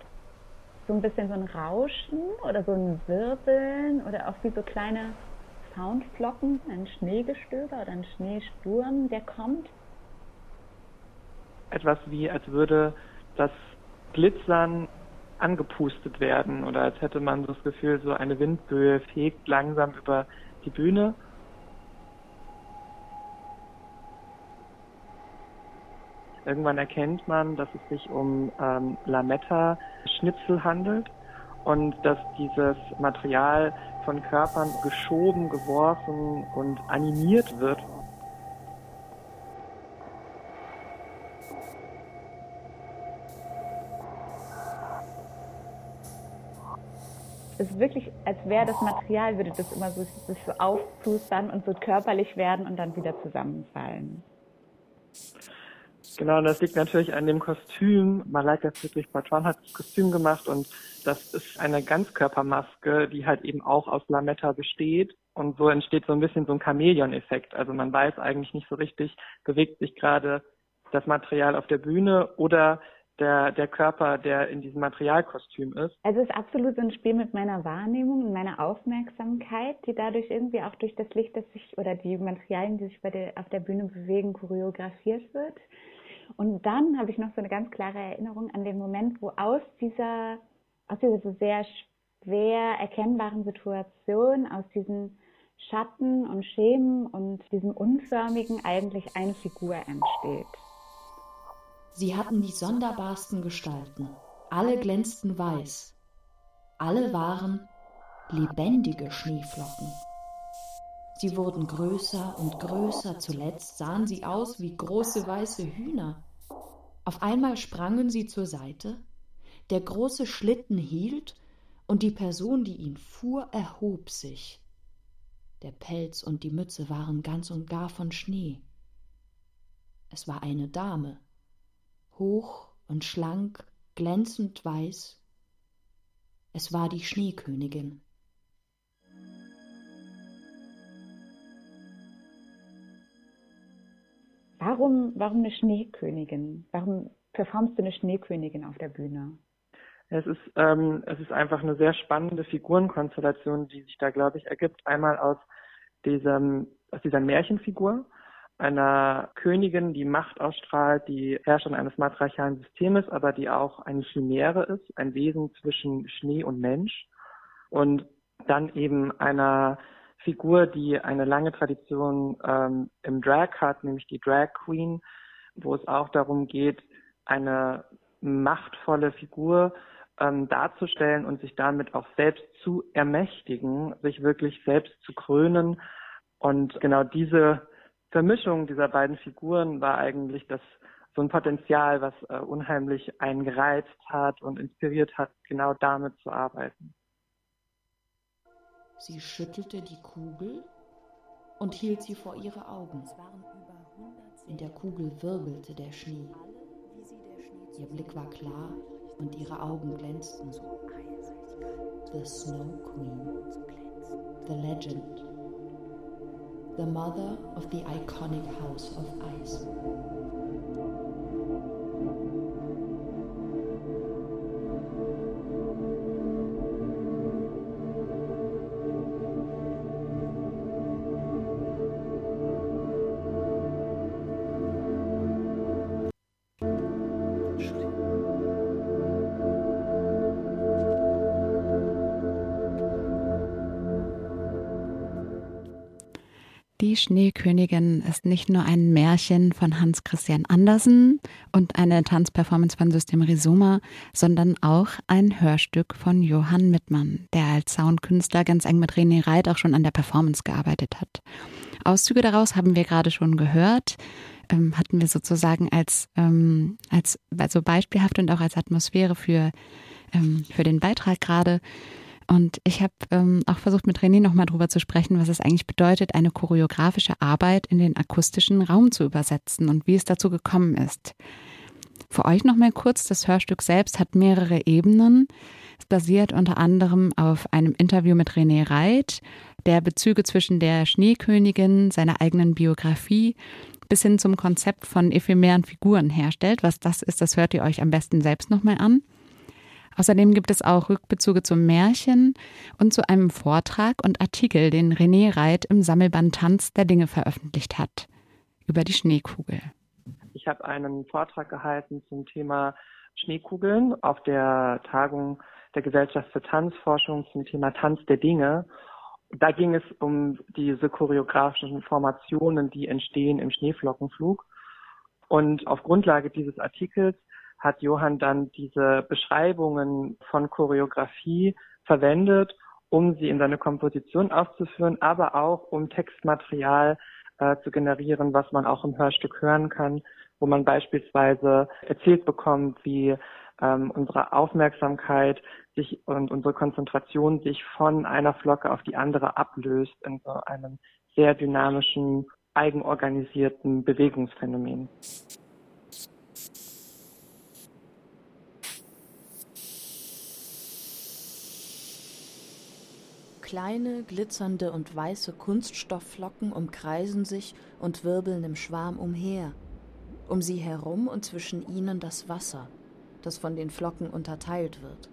so ein bisschen so ein Rauschen oder so ein Wirbeln oder auch wie so kleine Soundflocken, ein Schneegestöber oder ein Schneesturm, der kommt. Etwas wie, als würde das Glitzern angepustet werden oder als hätte man so das Gefühl, so eine Windböe fegt langsam über die Bühne. Irgendwann erkennt man, dass es sich um ähm, Lametta-Schnipsel handelt und dass dieses Material von Körpern geschoben, geworfen und animiert wird. Es ist wirklich, als wäre das Material, würde das immer so, sich so aufplustern und so körperlich werden und dann wieder zusammenfallen. Genau, das liegt natürlich an dem Kostüm. Malaika Frau Tron hat das Kostüm gemacht und das ist eine Ganzkörpermaske, die halt eben auch aus Lametta besteht. Und so entsteht so ein bisschen so ein Chamäleon-Effekt. Also man weiß eigentlich nicht so richtig, bewegt sich gerade das Material auf der Bühne oder der, der Körper, der in diesem Materialkostüm ist. Also es ist absolut so ein Spiel mit meiner Wahrnehmung und meiner Aufmerksamkeit, die dadurch irgendwie auch durch das Licht, das sich oder die Materialien, die sich bei der, auf der Bühne bewegen, choreografiert wird. Und dann habe ich noch so eine ganz klare Erinnerung an den Moment, wo aus dieser, aus dieser so sehr schwer erkennbaren Situation, aus diesen Schatten und Schemen und diesem Unförmigen eigentlich eine Figur entsteht. Sie hatten die sonderbarsten Gestalten. Alle glänzten weiß. Alle waren lebendige Schneeflocken. Sie wurden größer und größer, zuletzt sahen sie aus wie große weiße Hühner. Auf einmal sprangen sie zur Seite, der große Schlitten hielt und die Person, die ihn fuhr, erhob sich. Der Pelz und die Mütze waren ganz und gar von Schnee. Es war eine Dame, hoch und schlank, glänzend weiß. Es war die Schneekönigin. Warum, warum eine Schneekönigin? Warum performst du eine Schneekönigin auf der Bühne? Es ist, ähm, es ist einfach eine sehr spannende Figurenkonstellation, die sich da, glaube ich, ergibt. Einmal aus, diesem, aus dieser Märchenfigur, einer Königin, die Macht ausstrahlt, die Herrscherin eines matriarchalen Systems, aber die auch eine Chimäre ist, ein Wesen zwischen Schnee und Mensch. Und dann eben einer Figur, die eine lange Tradition ähm, im Drag hat, nämlich die Drag Queen, wo es auch darum geht, eine machtvolle Figur ähm, darzustellen und sich damit auch selbst zu ermächtigen, sich wirklich selbst zu krönen. Und genau diese Vermischung dieser beiden Figuren war eigentlich das so ein Potenzial, was äh, unheimlich einen gereizt hat und inspiriert hat, genau damit zu arbeiten. Sie schüttelte die Kugel und hielt sie vor ihre Augen. In der Kugel wirbelte der Schnee. Ihr Blick war klar und ihre Augen glänzten. The Snow Queen, the Legend, the Mother of the Iconic House of Ice. Die Schneekönigin ist nicht nur ein Märchen von Hans Christian Andersen und eine Tanzperformance von System Rhizoma, sondern auch ein Hörstück von Johann Mittmann, der als Soundkünstler ganz eng mit René Reit auch schon an der Performance gearbeitet hat. Auszüge daraus haben wir gerade schon gehört, ähm, hatten wir sozusagen als, ähm, als also beispielhaft und auch als Atmosphäre für, ähm, für den Beitrag gerade. Und ich habe ähm, auch versucht, mit René nochmal drüber zu sprechen, was es eigentlich bedeutet, eine choreografische Arbeit in den akustischen Raum zu übersetzen und wie es dazu gekommen ist. Für euch nochmal kurz, das Hörstück selbst hat mehrere Ebenen. Es basiert unter anderem auf einem Interview mit René Reit, der Bezüge zwischen der Schneekönigin, seiner eigenen Biografie, bis hin zum Konzept von ephemeren Figuren herstellt. Was das ist, das hört ihr euch am besten selbst nochmal an. Außerdem gibt es auch Rückbezüge zum Märchen und zu einem Vortrag und Artikel, den René Reit im Sammelband Tanz der Dinge veröffentlicht hat, über die Schneekugel. Ich habe einen Vortrag gehalten zum Thema Schneekugeln auf der Tagung der Gesellschaft für Tanzforschung zum Thema Tanz der Dinge. Da ging es um diese choreografischen Formationen, die entstehen im Schneeflockenflug. Und auf Grundlage dieses Artikels hat Johann dann diese Beschreibungen von Choreografie verwendet, um sie in seine Komposition aufzuführen, aber auch um Textmaterial äh, zu generieren, was man auch im Hörstück hören kann, wo man beispielsweise erzählt bekommt, wie ähm, unsere Aufmerksamkeit sich und unsere Konzentration sich von einer Flocke auf die andere ablöst in so einem sehr dynamischen, eigenorganisierten Bewegungsphänomen. Kleine, glitzernde und weiße Kunststoffflocken umkreisen sich und wirbeln im Schwarm umher. Um sie herum und zwischen ihnen das Wasser, das von den Flocken unterteilt wird.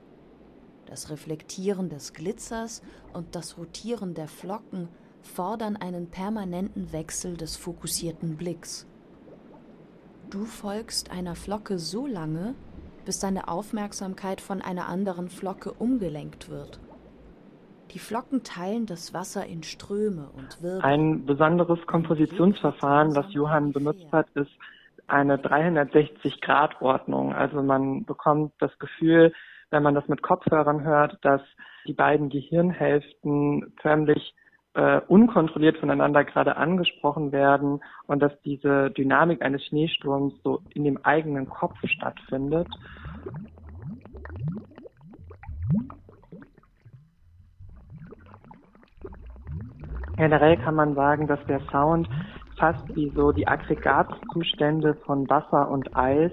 Das Reflektieren des Glitzers und das Rotieren der Flocken fordern einen permanenten Wechsel des fokussierten Blicks. Du folgst einer Flocke so lange, bis deine Aufmerksamkeit von einer anderen Flocke umgelenkt wird. Die Flocken teilen das Wasser in Ströme und Wirbel. Ein besonderes Kompositionsverfahren, was Johann benutzt hat, ist eine dreihundertsechzig Grad Ordnung. Also man bekommt das Gefühl, wenn man das mit Kopfhörern hört, dass die beiden Gehirnhälften förmlich äh, unkontrolliert voneinander gerade angesprochen werden und dass diese Dynamik eines Schneesturms so in dem eigenen Kopf stattfindet. Generell kann man sagen, dass der Sound fast wie so die Aggregatzustände von Wasser und Eis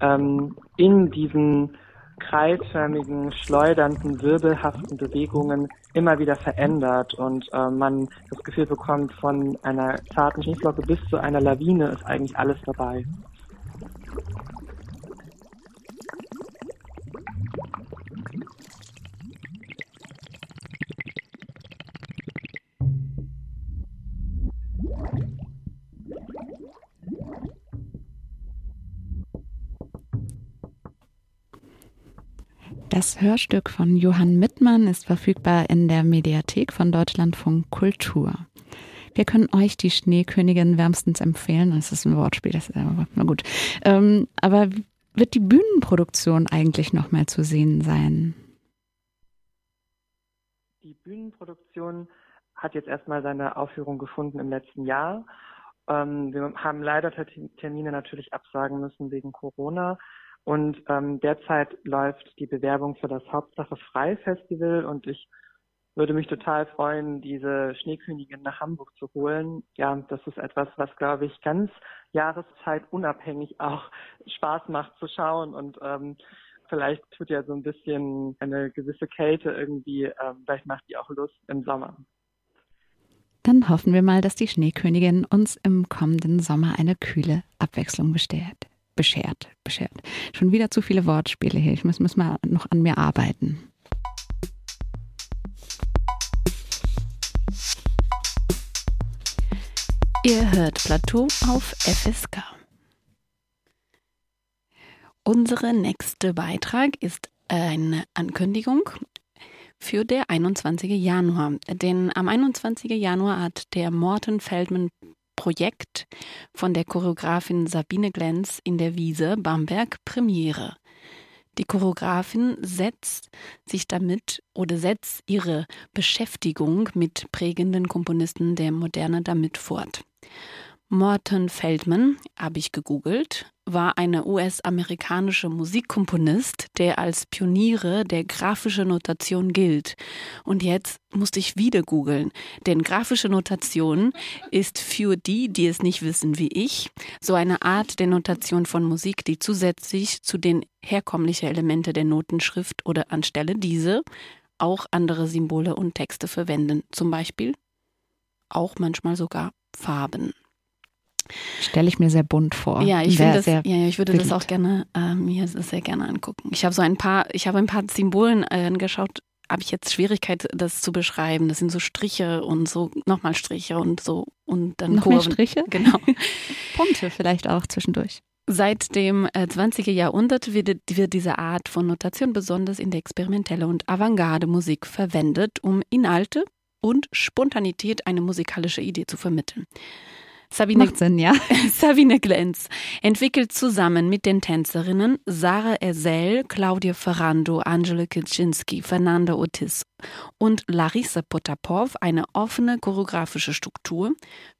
ähm, in diesen kreisförmigen, schleudernden, wirbelhaften Bewegungen immer wieder verändert und äh, man das Gefühl bekommt, von einer zarten Schneeflocke bis zu einer Lawine ist eigentlich alles dabei. Das Hörstück von Johann Mittmann ist verfügbar in der Mediathek von Deutschlandfunk Kultur. Wir können euch die Schneekönigin wärmstens empfehlen. Das ist ein Wortspiel, das ist aber gut. Ähm, aber wird die Bühnenproduktion eigentlich nochmal zu sehen sein? Die Bühnenproduktion hat jetzt erstmal seine Aufführung gefunden im letzten Jahr. Ähm, wir haben leider Termine natürlich absagen müssen wegen Corona. Und ähm, derzeit läuft die Bewerbung für das Hauptsache-Frei-Festival und ich würde mich total freuen, diese Schneekönigin nach Hamburg zu holen. Ja, das ist etwas, was, glaube ich, ganz jahreszeitunabhängig auch Spaß macht zu schauen und ähm, vielleicht tut ja so ein bisschen eine gewisse Kälte irgendwie, ähm, vielleicht macht die auch Lust im Sommer. Dann hoffen wir mal, dass die Schneekönigin uns im kommenden Sommer eine kühle Abwechslung beschert. Beschert, beschert. Schon wieder zu viele Wortspiele hier. Ich muss, muss mal noch an mir arbeiten. Ihr hört Plateau auf F S K. Unsere nächste Beitrag ist eine Ankündigung. für den einundzwanzigsten Januar. Denn am einundzwanzigsten Januar hat der Morton Feldman Projekt von der Choreografin Sabine Glenz in der Wiese Bamberg Premiere. Die Choreografin setzt sich damit oder setzt ihre Beschäftigung mit prägenden Komponisten der Moderne damit fort. Morton Feldman, habe ich gegoogelt, war eine U S-amerikanische Musikkomponist, der als Pioniere der grafischen Notation gilt. Und jetzt musste ich wieder googeln, denn grafische Notation ist für die, die es nicht wissen wie ich, so eine Art der Notation von Musik, die zusätzlich zu den herkömmlichen Elementen der Notenschrift oder anstelle diese auch andere Symbole und Texte verwenden, zum Beispiel auch manchmal sogar Farben. Stelle ich mir sehr bunt vor. Ja, ich, sehr, das, sehr ja, ich würde wild. das auch gerne, äh, mir das sehr gerne angucken. Ich habe so ein paar, ich habe ein paar Symbolen äh, angeschaut, habe ich jetzt Schwierigkeit, das zu beschreiben. Das sind so Striche und so, nochmal Striche und so und dann noch Kurven. Mehr Striche? Genau. Punkte vielleicht auch zwischendurch. Seit dem äh, zwanzigsten Jahrhundert wird, wird diese Art von Notation besonders in der experimentellen und Avantgarde-Musik verwendet, um Inhalte und Spontanität eine musikalische Idee zu vermitteln. Sabine, Macht Sinn, ja. Sabine Glenz entwickelt zusammen mit den Tänzerinnen Sarah Essel, Claudia Ferrando, Angela Kitschinski, Fernando Ortiz und Larissa Potapov eine offene choreografische Struktur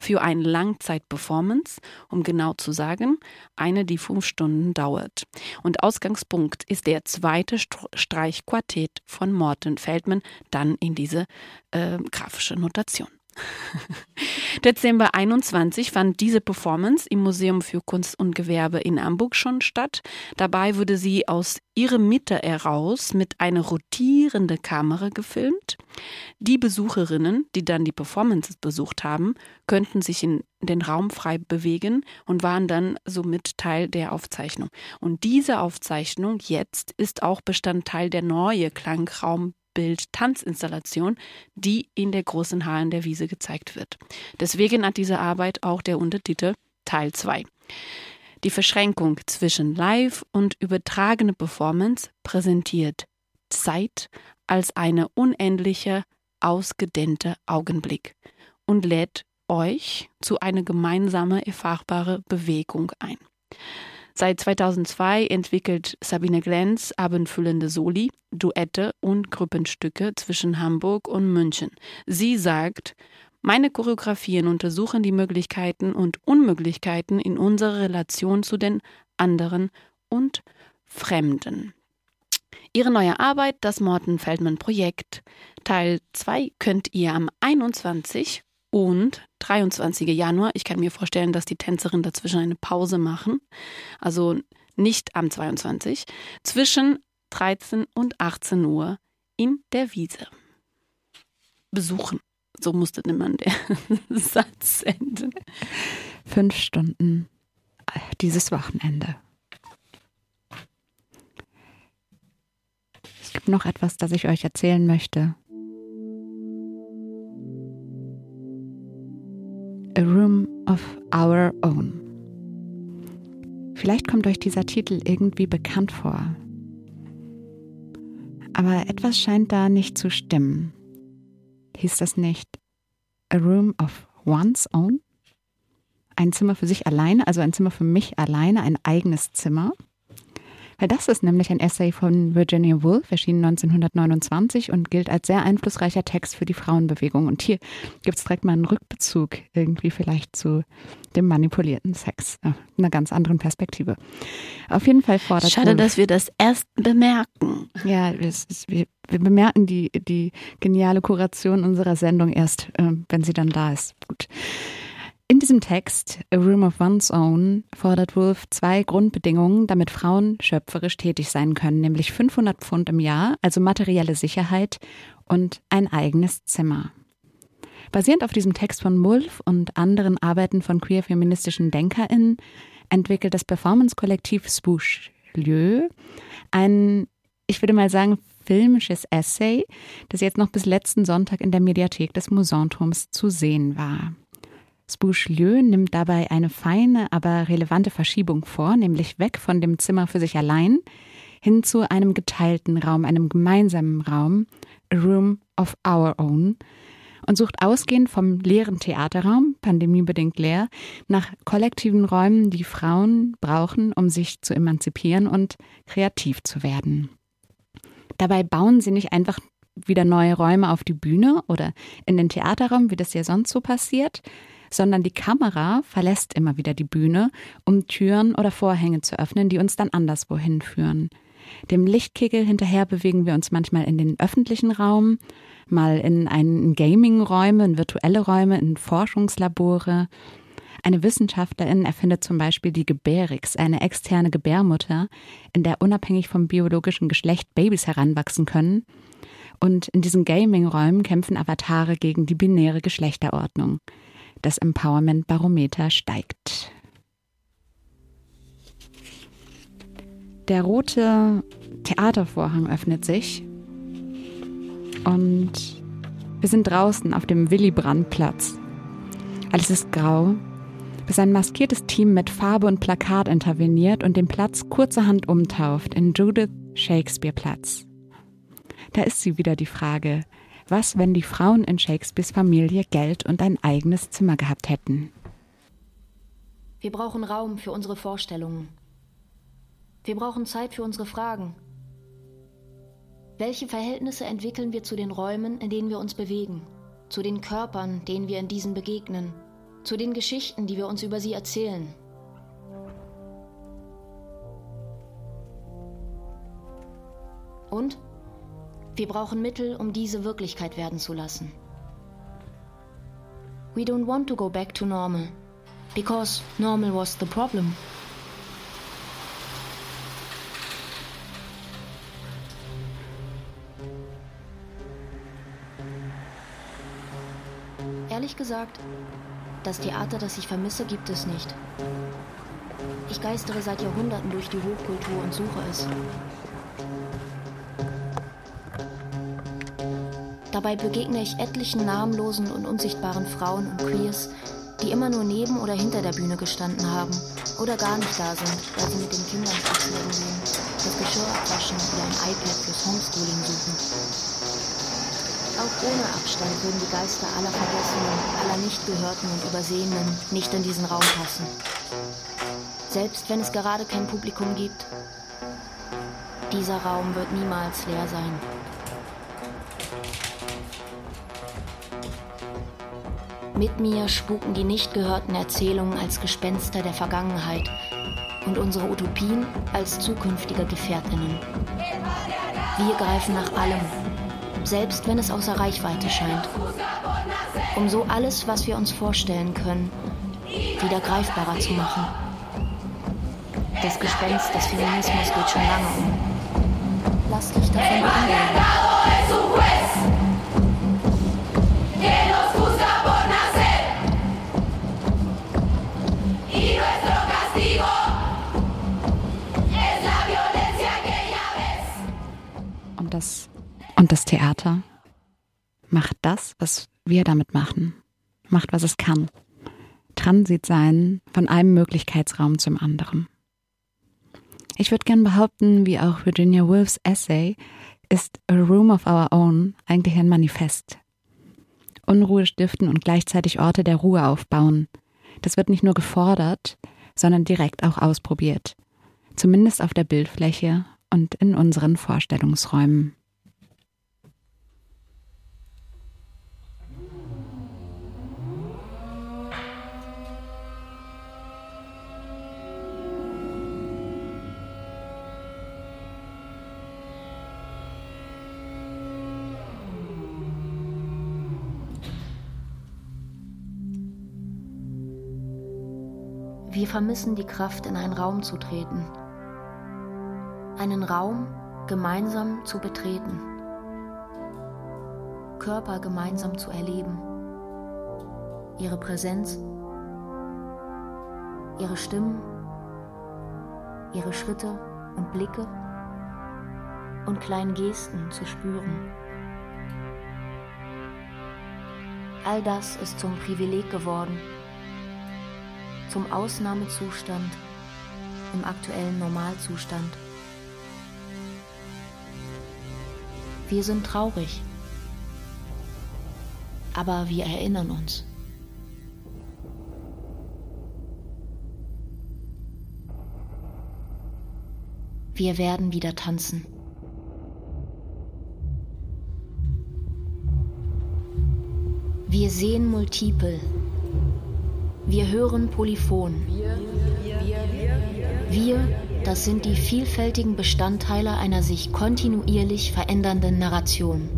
für eine Langzeitperformance, um genau zu sagen, eine, die fünf Stunden dauert. Und Ausgangspunkt ist der zweite Streichquartett von Morton Feldman, dann in diese äh, grafische Notation. Dezember einundzwanzig fand diese Performance im Museum für Kunst und Gewerbe in Hamburg schon statt. Dabei wurde sie aus ihrer Mitte heraus mit einer rotierenden Kamera gefilmt. Die Besucherinnen, die dann die Performances besucht haben, könnten sich in den Raum frei bewegen und waren dann somit Teil der Aufzeichnung. Und diese Aufzeichnung jetzt ist auch Bestandteil der neue Klangraum Bild-Tanzinstallation, die in der großen Hallen der Wiese gezeigt wird. Deswegen hat diese Arbeit auch der Untertitel Teil zwei. Die Verschränkung zwischen Live und übertragene Performance präsentiert Zeit als eine unendliche, ausgedehnte Augenblick und lädt euch zu einer gemeinsame, erfahrbare Bewegung ein. Seit zweitausendzwei entwickelt Sabine Glenz abendfüllende Soli, Duette und Gruppenstücke zwischen Hamburg und München. Sie sagt, meine Choreografien untersuchen die Möglichkeiten und Unmöglichkeiten in unserer Relation zu den anderen und Fremden. Ihre neue Arbeit, das Morton Feldman Projekt, Teil zwei, könnt ihr am einundzwanzigsten und dreiundzwanzigsten Januar, ich kann mir vorstellen, dass die Tänzerinnen dazwischen eine Pause machen, also nicht am zweiundzwanzigsten, zwischen dreizehn und achtzehn Uhr in der Wiese. Besuchen, so musste man der Satz enden. Fünf Stunden dieses Wochenende. Es gibt noch etwas, das ich euch erzählen möchte. A Room of Our Own. Vielleicht kommt euch dieser Titel irgendwie bekannt vor. Aber etwas scheint da nicht zu stimmen. Hieß das nicht A Room of One's Own? Ein Zimmer für sich alleine, also ein Zimmer für mich alleine, ein eigenes Zimmer. Weil das ist nämlich ein Essay von Virginia Woolf, erschienen neunzehnhundertneunundzwanzig und gilt als sehr einflussreicher Text für die Frauenbewegung. Und hier gibt es direkt mal einen Rückbezug irgendwie vielleicht zu dem manipulierten Sex. Ach, einer ganz anderen Perspektive. Auf jeden Fall fordert Schade, Woolf, dass wir das erst bemerken. Ja, es ist, wir, wir bemerken die, die geniale Kuration unserer Sendung erst, äh, wenn sie dann da ist. Gut. In diesem Text, A Room of One's Own, fordert Woolf zwei Grundbedingungen, damit Frauen schöpferisch tätig sein können, nämlich fünfhundert Pfund im Jahr, also materielle Sicherheit und ein eigenes Zimmer. Basierend auf diesem Text von Woolf und anderen Arbeiten von queer-feministischen DenkerInnen entwickelt das Performance-Kollektiv Swoosh Lieu ein, ich würde mal sagen, filmisches Essay, das jetzt noch bis letzten Sonntag in der Mediathek des Mosanturms zu sehen war. Swoosh Lieu nimmt dabei eine feine, aber relevante Verschiebung vor, nämlich weg von dem Zimmer für sich allein hin zu einem geteilten Raum, einem gemeinsamen Raum A Room of Our Own und sucht ausgehend vom leeren Theaterraum, pandemiebedingt leer, nach kollektiven Räumen, die Frauen brauchen, um sich zu emanzipieren und kreativ zu werden. Dabei bauen sie nicht einfach wieder neue Räume auf die Bühne oder in den Theaterraum, wie das ja sonst so passiert, sondern die Kamera verlässt immer wieder die Bühne, um Türen oder Vorhänge zu öffnen, die uns dann anderswo hinführen. Dem Lichtkegel hinterher bewegen wir uns manchmal in den öffentlichen Raum, mal in einen Gaming-Räume, in virtuelle Räume, in Forschungslabore. Eine Wissenschaftlerin erfindet zum Beispiel die Gebärix, eine externe Gebärmutter, in der unabhängig vom biologischen Geschlecht Babys heranwachsen können. Und in diesen Gaming-Räumen kämpfen Avatare gegen die binäre Geschlechterordnung. Das Empowerment-Barometer steigt. Der rote Theatervorhang öffnet sich und wir sind draußen auf dem Willy-Brandt-Platz. Alles ist grau, bis ein maskiertes Team mit Farbe und Plakat interveniert und den Platz kurzerhand umtauft in Judith-Shakespeare-Platz. Da ist sie wieder, die Frage: Was, wenn die Frauen in Shakespeares Familie Geld und ein eigenes Zimmer gehabt hätten? Wir brauchen Raum für unsere Vorstellungen. Wir brauchen Zeit für unsere Fragen. Welche Verhältnisse entwickeln wir zu den Räumen, in denen wir uns bewegen, zu den Körpern, denen wir in diesen begegnen, zu den Geschichten, die wir uns über sie erzählen? Und wir brauchen Mittel, um diese Wirklichkeit werden zu lassen. We don't want to go back to normal, because normal was the problem. Ehrlich gesagt, das Theater, das ich vermisse, gibt es nicht. Ich geistere seit Jahrhunderten durch die Hochkultur und suche es. Dabei begegne ich etlichen namenlosen und unsichtbaren Frauen und Queers, die immer nur neben oder hinter der Bühne gestanden haben oder gar nicht da sind, weil sie mit den Kindern spazieren gehen, das Geschirr abwaschen oder ein iPad fürs Homeschooling suchen. Auch ohne Abstand würden die Geister aller Vergessenen, aller Nichtgehörten und Übersehenen nicht in diesen Raum passen. Selbst wenn es gerade kein Publikum gibt, dieser Raum wird niemals leer sein. Mit mir spuken die nicht gehörten Erzählungen als Gespenster der Vergangenheit und unsere Utopien als zukünftige Gefährtinnen. Wir greifen nach allem, selbst wenn es außer Reichweite scheint, um so alles, was wir uns vorstellen können, wieder greifbarer zu machen. Das Gespenst des Feminismus geht schon lange um. Lass dich davon beeindrucken. Und das Und das Theater macht das, was wir damit machen, macht, was es kann. Transit sein von einem Möglichkeitsraum zum anderen. Ich würde gern behaupten, wie auch Virginia Woolfs Essay, ist A Room of Our Own eigentlich ein Manifest. Unruhe stiften und gleichzeitig Orte der Ruhe aufbauen. Das wird nicht nur gefordert, sondern direkt auch ausprobiert. Zumindest auf der Bildfläche und in unseren Vorstellungsräumen. Wir vermissen die Kraft, in einen Raum zu treten. Einen Raum gemeinsam zu betreten. Körper gemeinsam zu erleben. Ihre Präsenz. Ihre Stimmen. Ihre Schritte und Blicke. Und kleinen Gesten zu spüren. All das ist zum Privileg geworden. Zum Ausnahmezustand, im aktuellen Normalzustand. Wir sind traurig, aber wir erinnern uns. Wir werden wieder tanzen. Wir sehen multiple. Wir hören polyphon. Wir, wir, wir, das sind die vielfältigen Bestandteile einer sich kontinuierlich verändernden Narration.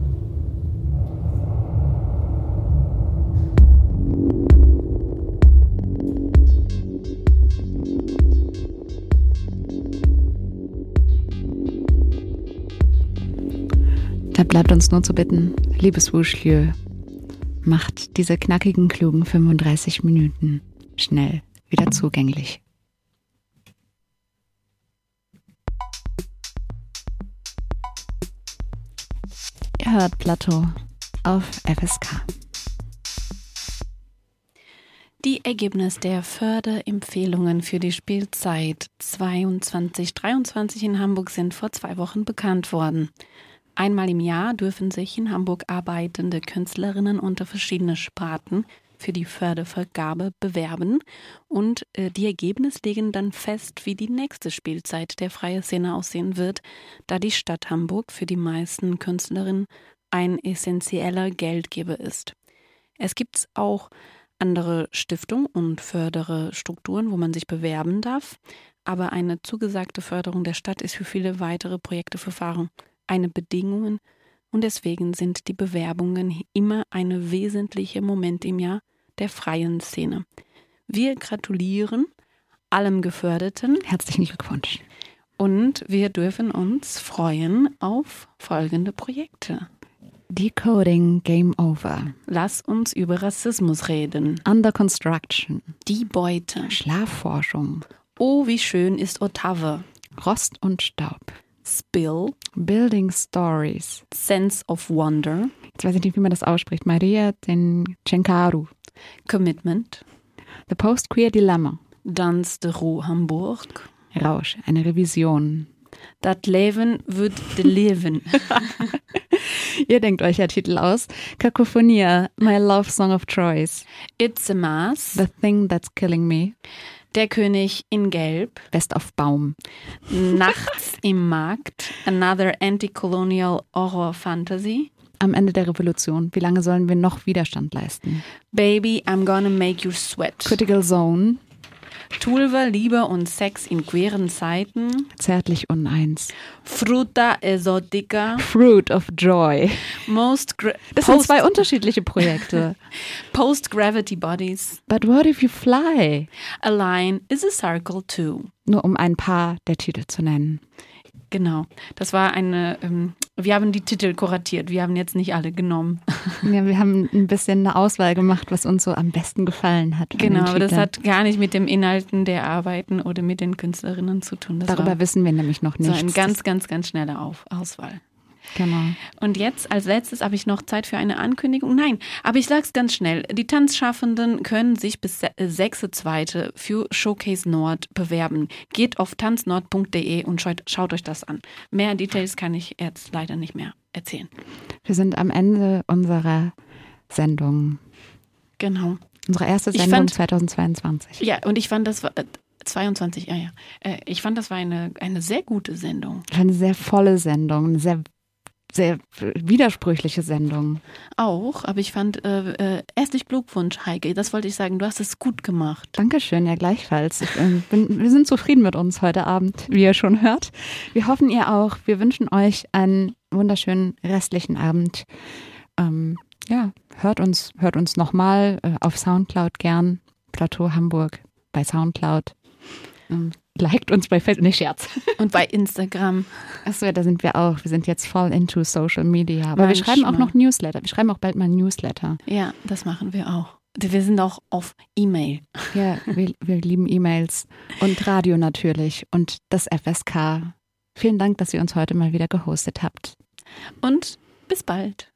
Da bleibt uns nur zu bitten, liebes Swoosh Lieu, macht diese knackigen, klugen fünfunddreißig Minuten schnell wieder zugänglich. Ihr hört Plateau auf F S K. Die Ergebnisse der Förderempfehlungen für die Spielzeit zweiundzwanzig dreiundzwanzig in Hamburg sind vor zwei Wochen bekannt worden. Einmal im Jahr dürfen sich in Hamburg arbeitende Künstlerinnen unter verschiedenen Sparten für die Fördervergabe bewerben und äh, die Ergebnisse legen dann fest, wie die nächste Spielzeit der freien Szene aussehen wird, da die Stadt Hamburg für die meisten Künstlerinnen ein essentieller Geldgeber ist. Es gibt auch andere Stiftungen und Förderstrukturen, wo man sich bewerben darf, aber eine zugesagte Förderung der Stadt ist für viele weitere Projekte Verfahren. Eine Bedingung und deswegen sind die Bewerbungen immer ein wesentlicher Moment im Jahr der freien Szene. Wir gratulieren allem Geförderten. Herzlichen Glückwunsch. Und wir dürfen uns freuen auf folgende Projekte. Decoding Game Over. Lass uns über Rassismus reden. Under Construction. Die Beute. Schlafforschung. Oh, wie schön ist Ottawa. Rost und Staub. Spill, Building Stories, Sense of Wonder. Jetzt weiß ich nicht, wie man das ausspricht. Maria Tschenkaru. Commitment. The Post-Queer Dilemma. Danse de Ruhe Hamburg. Rausch, eine Revision. Das Leben wird de Leben. Ihr denkt euch ja Titel aus. Kakophonia, My Love Song of Troyes. It's a Mass. The Thing That's Killing Me. Der König in Gelb. Best auf Baum. Nachts im Markt. Another Anti-Colonial Horror Fantasy. Am Ende der Revolution. Wie lange sollen wir noch Widerstand leisten? Baby, I'm gonna make you sweat. Critical Zone. Tulva, Liebe und Sex in queeren Zeiten. Zärtlich uneins. Fruta Exotica. Fruit of Joy. Most gra- das Post- sind zwei unterschiedliche Projekte. Post-Gravity Bodies. But what if you fly? A line is a circle too. Nur um ein paar der Titel zu nennen. Genau, das war eine, ähm, wir haben die Titel kuratiert, wir haben jetzt nicht alle genommen. Ja, wir haben ein bisschen eine Auswahl gemacht, was uns so am besten gefallen hat. Genau, aber das hat gar nicht mit den Inhalten der Arbeiten oder mit den Künstlerinnen zu tun. Das Darüber wissen wir nämlich noch nichts. So eine ganz, ganz, ganz schnelle Auf- Auswahl. Genau. Und jetzt als letztes habe ich noch Zeit für eine Ankündigung. Nein, aber ich sage es ganz schnell. Die Tanzschaffenden können sich bis sechster zweiter für Showcase Nord bewerben. Geht auf tanznord punkt de und schaut, schaut euch das an. Mehr Details kann ich jetzt leider nicht mehr erzählen. Wir sind am Ende unserer Sendung. Genau. Unsere erste Sendung fand, zweitausendzweiundzwanzig. Ja, und ich fand das war... zweiundzwanzig, ja, ja. Ich fand, das war eine, eine sehr gute Sendung. Eine sehr volle Sendung, eine sehr sehr widersprüchliche Sendung. Auch, aber ich fand, äh, äh, herzlichen Glückwunsch, Heike, das wollte ich sagen, du hast es gut gemacht. Dankeschön, ja gleichfalls. Ich, äh, bin, wir sind zufrieden mit uns heute Abend, wie ihr schon hört. Wir hoffen ihr auch, wir wünschen euch einen wunderschönen restlichen Abend. Ähm, ja, hört uns, hört uns nochmal äh, auf SoundCloud gern, Plateau Hamburg bei SoundCloud. Ähm, Liked uns bei Facebook, nicht Scherz. Und bei Instagram. Achso, ja, da sind wir auch. Wir sind jetzt voll into Social Media. Aber Manchmal. Wir schreiben auch noch Newsletter. Wir schreiben auch bald mal Newsletter. Ja, das machen wir auch. Wir sind auch auf E-Mail. Ja, wir, wir lieben E-Mails und Radio natürlich und das F S K. Vielen Dank, dass ihr uns heute mal wieder gehostet habt. Und bis bald.